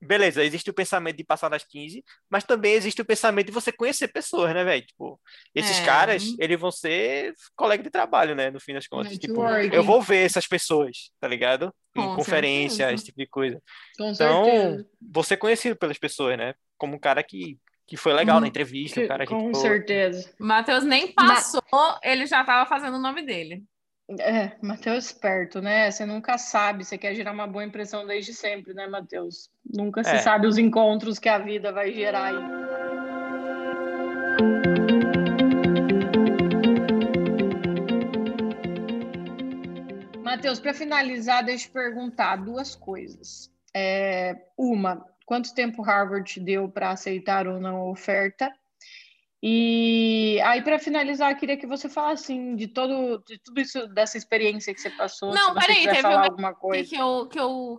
beleza, existe o pensamento de passar nas 15, mas também existe o pensamento de você conhecer pessoas, né, velho? Tipo, esses caras, eles vão ser colegas de trabalho, né, no fim das contas. Tipo, eu vou ver essas pessoas, tá ligado? Em conferências, esse tipo de coisa. Então, você é conhecido pelas pessoas, né? Como um cara que foi legal na entrevista. Com certeza. Matheus nem passou, ele já tava fazendo o nome dele. É, Matheus esperto, né? Você nunca sabe, você quer gerar uma boa impressão desde sempre, né, Matheus? Nunca se sabe os encontros que a vida vai gerar aí. Matheus, para finalizar, deixa eu te perguntar 2 coisas. Uma, quanto tempo Harvard te deu para aceitar ou não a oferta? E aí, para finalizar, eu queria que você falasse assim, de tudo isso, dessa experiência que você passou. Não, peraí, teve alguma coisa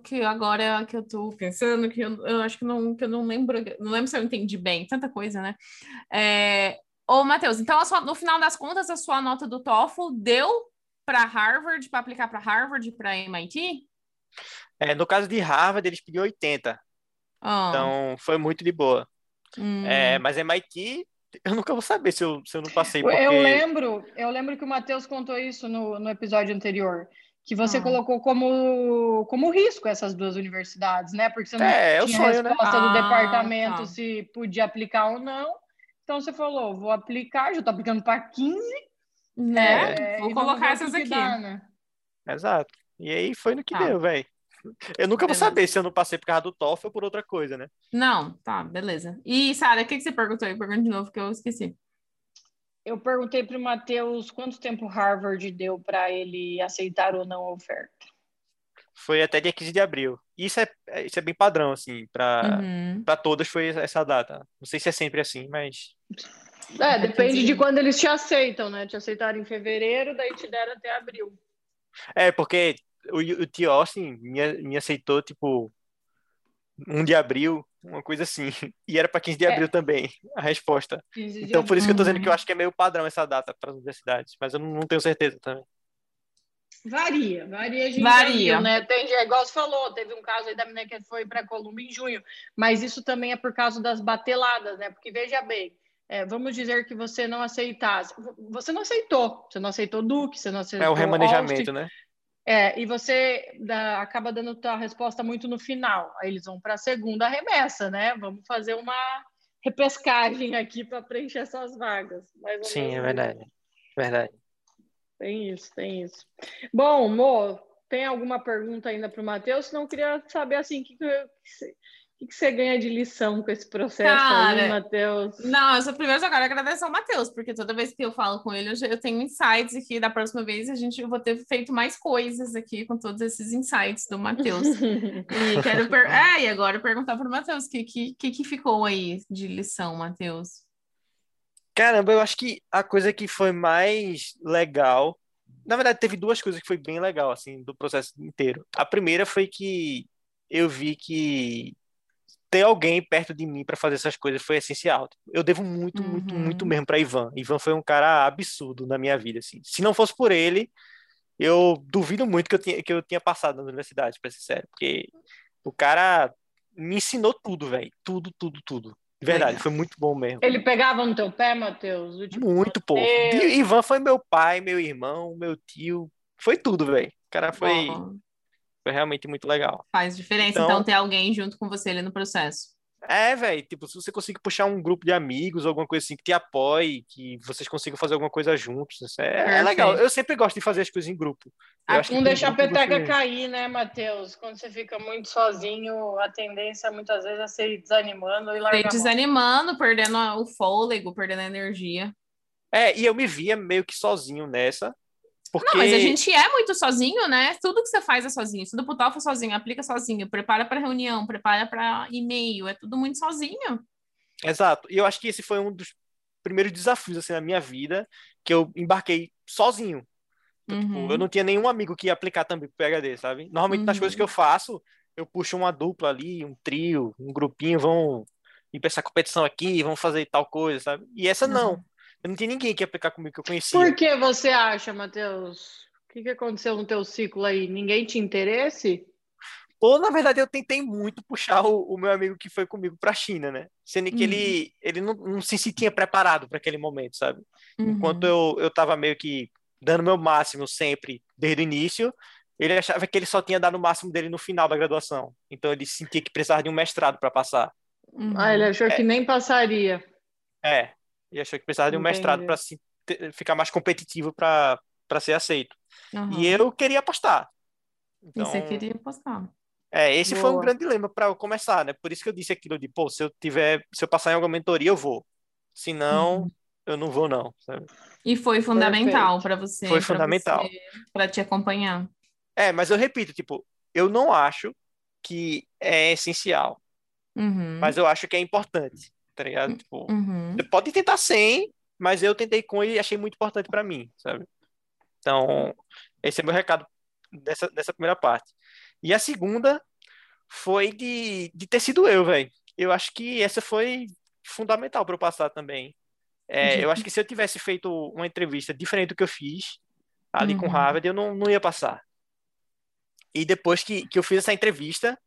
que agora que eu tô pensando, que eu acho que eu não lembro se eu entendi bem, tanta coisa, né? Ô, Matheus, então no final das contas, a sua nota do TOEFL deu para Harvard, para aplicar para Harvard, para MIT? No caso de Harvard, eles pediam 80. Então, foi muito de boa. Mas MIT... Eu nunca vou saber se eu não passei. Porque... Eu lembro que o Matheus contou isso no episódio anterior, que você colocou como risco essas 2 universidades, né? Porque você não tinha a resposta do departamento se podia aplicar ou não. Então você falou, vou aplicar, já tô aplicando para 15, né? Vou colocar essas aqui. Dá, né? Exato. E aí foi no que deu, velho. Eu nunca vou saber se eu não passei por causa do TOEFL ou por outra coisa, né? Não, tá, beleza. E, Sara, o que você perguntou aí? Pergunta de novo, que eu esqueci. Eu perguntei para o Matheus quanto tempo Harvard deu para ele aceitar ou não a oferta. Foi até dia 15 de abril. Isso é bem padrão, assim, para todas foi essa data. Não sei se é sempre assim, mas... depende de quando eles te aceitam, né? Te aceitaram em fevereiro, daí te deram até abril. Porque... O T. Austin me aceitou, tipo, 1 de abril, uma coisa assim. E era para 15 de abril também, a resposta. Então, por isso que eu tô dizendo que eu acho que é meio padrão essa data para as universidades. Mas eu não tenho certeza também. Varia, a gente varia, né? Igual você falou, teve um caso aí da menina que foi para Colômbia em junho. Mas isso também é por causa das bateladas, né? Porque, veja bem, vamos dizer que você não aceitasse. Você não aceitou. Você não aceitou Duke, você não aceitou o remanejamento, Austin, né? E você acaba dando a resposta muito no final. Aí eles vão para a segunda remessa, né? Vamos fazer uma repescagem aqui para preencher essas vagas. Sim, é verdade. Tem isso. Bom, Mo, tem alguma pergunta ainda para o Matheus? Senão eu queria saber, assim, o que você ganha de lição com esse processo, cara, aí, Matheus? Não, eu só primeiro agora agradeço ao Matheus, porque toda vez que eu falo com ele, eu tenho insights aqui. Da próxima vez, eu vou ter feito mais coisas aqui com todos esses insights do Matheus. E quero e agora perguntar para o Matheus, o que ficou aí de lição, Matheus? Caramba, eu acho que a coisa que foi mais legal... Na verdade, teve 2 coisas que foi bem legal, assim, do processo inteiro. A primeira foi que eu vi que ter alguém perto de mim para fazer essas coisas foi essencial. Eu devo muito, muito, muito mesmo para Ivan. Ivan foi um cara absurdo na minha vida, assim. Se não fosse por ele, eu duvido muito que eu tinha passado na universidade, para ser sério, porque o cara me ensinou tudo, velho. Tudo. De verdade, foi muito bom mesmo. Ele pegava no teu pé, Matheus? Muito pouco. Ivan foi meu pai, meu irmão, meu tio. Foi tudo, velho. O cara foi... Bom. Foi realmente muito legal. Faz diferença, então ter alguém junto com você ali no processo. Velho, tipo, se você conseguir puxar um grupo de amigos, alguma coisa assim, que te apoie, que vocês consigam fazer alguma coisa juntos, é legal. Eu sempre gosto de fazer as coisas em grupo. Não deixar a peteca cair, né, Matheus? Quando você fica muito sozinho, a tendência, muitas vezes, é ser desanimando e largar a mão. Desanimando, perdendo o fôlego, perdendo a energia. E eu me via meio que sozinho nessa. Porque... Não, mas a gente é muito sozinho, né? Tudo que você faz é sozinho. Estuda pro TOEFL sozinho, aplica sozinho, prepara para reunião, prepara para e-mail, é tudo muito sozinho. Exato. E eu acho que esse foi um dos primeiros desafios, assim, na minha vida, que eu embarquei sozinho. Então, tipo, eu não tinha nenhum amigo que ia aplicar também pro PhD, sabe? Normalmente nas coisas que eu faço, eu puxo uma dupla ali, um trio, um grupinho, vão ir pra essa competição aqui, vão fazer tal coisa, sabe? E essa não. Eu não tinha ninguém que ia aplicar comigo que eu conhecia. Por que você acha, Matheus? O que aconteceu no teu ciclo aí? Ninguém te interesse? Ou, na verdade, eu tentei muito puxar o meu amigo que foi comigo para a China, né? Sendo que ele não se tinha preparado para aquele momento, sabe? Enquanto eu estava meio que dando o meu máximo sempre, desde o início, ele achava que ele só tinha dado o máximo dele no final da graduação. Então, ele sentia que precisava de um mestrado para passar. Ah, ele achou que nem passaria. E achou que precisava de um mestrado para ficar mais competitivo para ser aceito. E eu queria apostar. Então, e você queria apostar. Esse foi um grande dilema para eu começar, né? Por isso que eu disse aquilo de, pô, se eu passar em alguma mentoria, eu vou. Se não, eu não vou, não. Sabe? E foi fundamental para você. Foi fundamental. Para te acompanhar. Mas eu repito, tipo, eu não acho que é essencial. Mas eu acho que é importante. Tá ligado? Tipo, você pode tentar sem, mas eu tentei com e achei muito importante pra mim, sabe? Então, esse é meu recado dessa primeira parte. E a segunda foi de ter sido eu, velho. Eu acho que essa foi fundamental pra eu passar também. Eu acho que se eu tivesse feito uma entrevista diferente do que eu fiz ali com Harvard, eu não ia passar. E depois que eu fiz essa entrevista,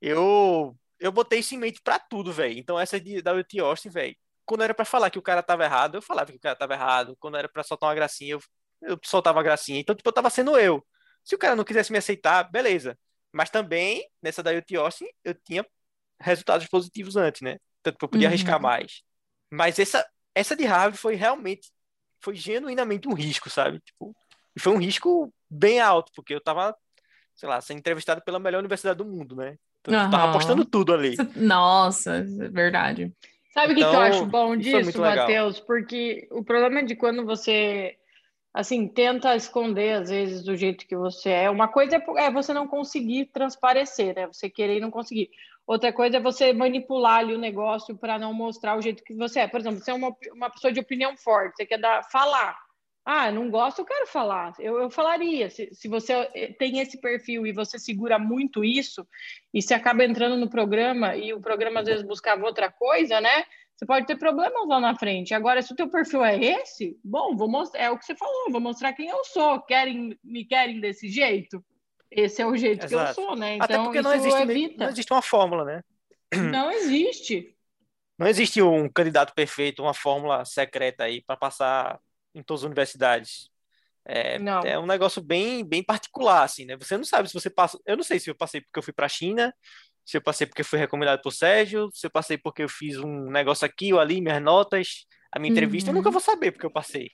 eu botei isso em mente pra tudo, velho. Então, essa da UT Austin, velho. Quando era pra falar que o cara tava errado, eu falava que o cara tava errado. Quando era pra soltar uma gracinha, eu soltava uma gracinha. Então, tipo, eu tava sendo eu. Se o cara não quisesse me aceitar, beleza. Mas também, nessa da UT Austin, eu tinha resultados positivos antes, né? Tanto que eu podia arriscar mais. Mas essa de Harvard foi genuinamente um risco, sabe? Tipo, e foi um risco bem alto, porque eu tava, sei lá, sendo entrevistado pela melhor universidade do mundo, né? Então, tu tava apostando tudo ali. Nossa, é verdade. Sabe o que eu acho bom disso, Matheus? Porque o problema é de quando você, assim, tenta esconder, às vezes, do jeito que você é. Uma coisa é você não conseguir transparecer, né? Você querer e não conseguir. Outra coisa é você manipular ali o negócio para não mostrar o jeito que você é. Por exemplo, você é uma pessoa de opinião forte, você quer falar. Ah, não gosto, eu quero falar. Eu falaria. Se você tem esse perfil e você segura muito isso, e você acaba entrando no programa, e o programa às vezes buscava outra coisa, né? Você pode ter problemas lá na frente. Agora, se o teu perfil é esse, bom, vou mostrar, é o que você falou, vou mostrar quem eu sou. Me querem desse jeito? Esse é o jeito que eu sou, né? Então, até porque não existe uma fórmula, né? Não existe. Não existe um candidato perfeito, uma fórmula secreta aí para passar em todas as universidades. É um negócio bem, bem particular, assim, né? Você não sabe se você passa... Eu não sei se eu passei porque eu fui para a China, se eu passei porque fui recomendado por Sérgio, se eu passei porque eu fiz um negócio aqui ou ali, minhas notas, a minha entrevista, eu nunca vou saber porque eu passei.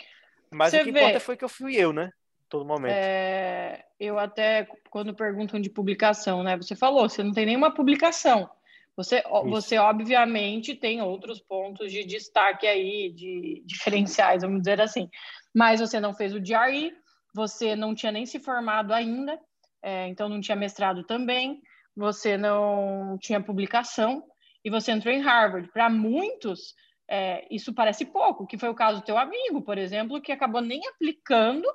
Mas o que importa foi que eu fui eu, né? Todo momento. Eu até, quando perguntam de publicação, né? Você falou, você não tem nenhuma publicação. Você obviamente tem outros pontos de destaque aí, de diferenciais, vamos dizer assim. Mas você não fez o GRE, você não tinha nem se formado ainda, então não tinha mestrado também, você não tinha publicação e você entrou em Harvard. Para muitos, isso parece pouco, que foi o caso do teu amigo, por exemplo, que acabou nem aplicando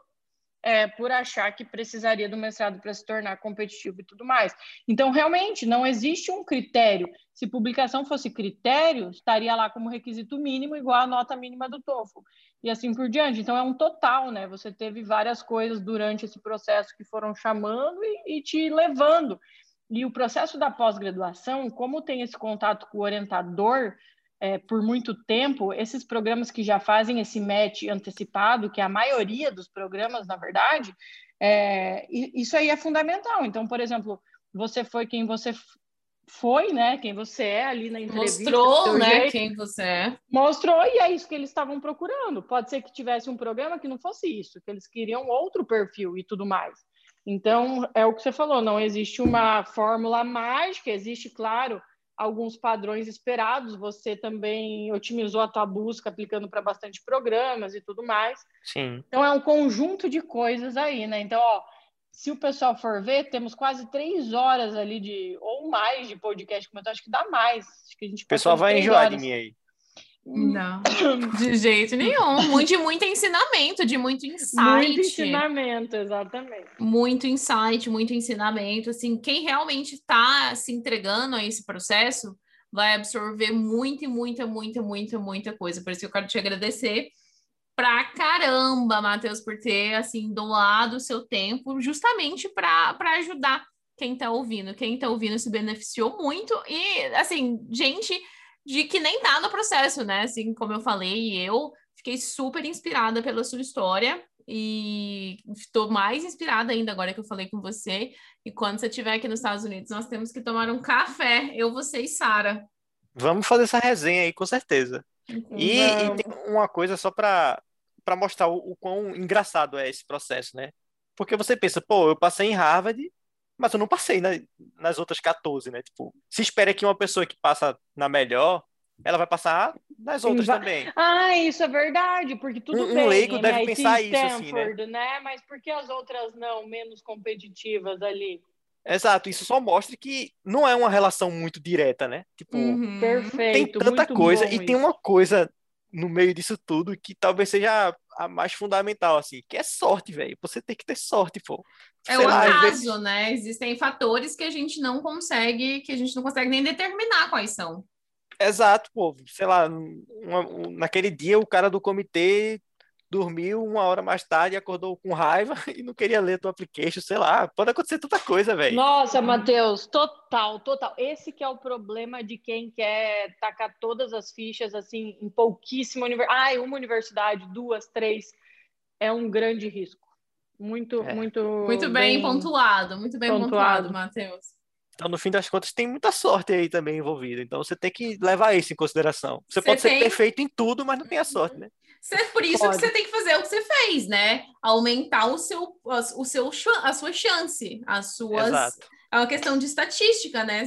por achar que precisaria do mestrado para se tornar competitivo e tudo mais. Então, realmente, não existe um critério. Se publicação fosse critério, estaria lá como requisito mínimo igual à nota mínima do TOEFL. E assim por diante. Então, é um total, né? Você teve várias coisas durante esse processo que foram chamando e te levando. E o processo da pós-graduação, como tem esse contato com o orientador, por muito tempo, esses programas que já fazem esse match antecipado, que é a maioria dos programas, na verdade, isso aí é fundamental. Então, por exemplo, você foi quem você foi, né? Quem você é ali na entrevista. Mostrou, né? Quem você é. Mostrou, e é isso que eles estavam procurando. Pode ser que tivesse um programa que não fosse isso, que eles queriam outro perfil e tudo mais. Então, é o que você falou, não existe uma fórmula mágica, existe, claro, alguns padrões esperados, você também otimizou a tua busca aplicando para bastante programas e tudo mais. Sim. Então, é um conjunto de coisas aí, né? Então, ó, se o pessoal for ver, temos quase 3 horas ali de, ou mais, de podcast, mas eu acho que dá mais. Acho que a gente, o pessoal vai enjoar de mim aí. Não, de jeito nenhum. De muito ensinamento, de muito insight. Muito ensinamento, exatamente. Muito insight, muito ensinamento. Assim, quem realmente está se entregando a esse processo vai absorver muita coisa. Por isso que eu quero te agradecer pra caramba, Matheus, por ter assim, doado o seu tempo justamente para ajudar quem está ouvindo. Quem está ouvindo se beneficiou muito e, assim, gente... de que nem tá no processo, né? Assim, como eu falei, eu fiquei super inspirada pela sua história e estou mais inspirada ainda agora que eu falei com você. E quando você estiver aqui nos Estados Unidos, nós temos que tomar um café, eu, você e Sara. Vamos fazer essa resenha aí, com certeza. E tem uma coisa só para mostrar o quão engraçado é esse processo, né? Porque você pensa, pô, eu passei em Harvard... mas eu não passei nas outras 14, né? Tipo, se espera que uma pessoa que passa na melhor, ela vai passar nas outras também. Ah, isso é verdade, porque tudo bem. Um leigo deve MIT, pensar Stanford, isso, assim, né? Mas por que as outras não, menos competitivas ali? Exato, isso só mostra que não é uma relação muito direta, né? Tipo, perfeito, tem tanta coisa, e tem uma coisa no meio disso tudo que talvez seja... a mais fundamental, assim, que é sorte, velho. Você tem que ter sorte, pô. É o acaso, né? Existem fatores que a gente não consegue, nem determinar quais são. Exato, pô. Sei lá, naquele dia o cara do comitê dormiu 1 hora mais tarde, acordou com raiva e não queria ler a tua application, sei lá. Pode acontecer tanta coisa, velho. Nossa, Matheus, total. Esse que é o problema de quem quer tacar todas as fichas, assim, em pouquíssima universidade. Uma universidade, 2, 3, é um grande risco. Muito bem pontuado, Matheus. Então, no fim das contas, tem muita sorte aí também envolvida. Então, você tem que levar isso em consideração. Você pode ser perfeito em tudo, mas não tem a sorte, né? Por isso que você tem que fazer o que você fez, né? Aumentar a sua chance, as suas... Exato. É uma questão de estatística, né?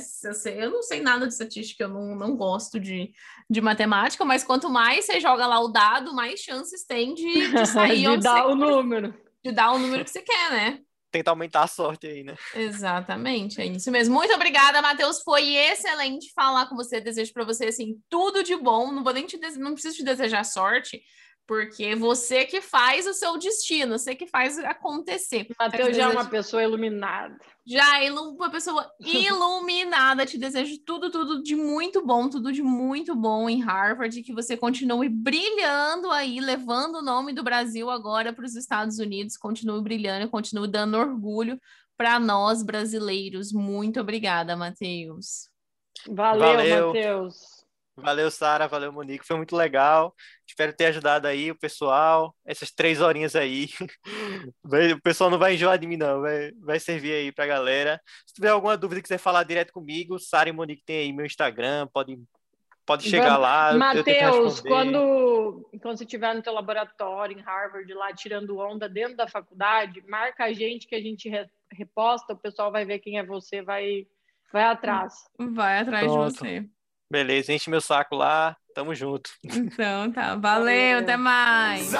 Eu não sei nada de estatística, eu não gosto de matemática, mas quanto mais você joga lá o dado, mais chances tem de sair... de dar o número. De dar o número que você quer, né? Tentar aumentar a sorte aí, né? Exatamente, é isso mesmo. Muito obrigada, Matheus. Foi excelente falar com você. Desejo para você, assim, tudo de bom. Não preciso te desejar sorte, porque você que faz o seu destino, você que faz acontecer. Matheus já é uma pessoa iluminada. Já é uma pessoa iluminada. Te desejo tudo de muito bom, em Harvard, que você continue brilhando aí, levando o nome do Brasil agora para os Estados Unidos, continue brilhando, continue dando orgulho para nós brasileiros. Muito obrigada, Matheus. Valeu. Matheus. Valeu, Sara, valeu, Monique, foi muito legal, espero ter ajudado aí o pessoal, essas 3 horinhas aí, o pessoal não vai enjoar de mim não, vai servir aí pra galera. Se tiver alguma dúvida e quiser falar direto comigo, Sara e Monique tem aí meu Instagram, pode chegar lá. Matheus, quando você estiver no teu laboratório em Harvard, lá tirando onda dentro da faculdade, marca a gente que a gente reposta, o pessoal vai ver quem é você, vai atrás. Vai atrás de você. Beleza, enche meu saco lá, tamo junto. Então tá, valeu. Até mais.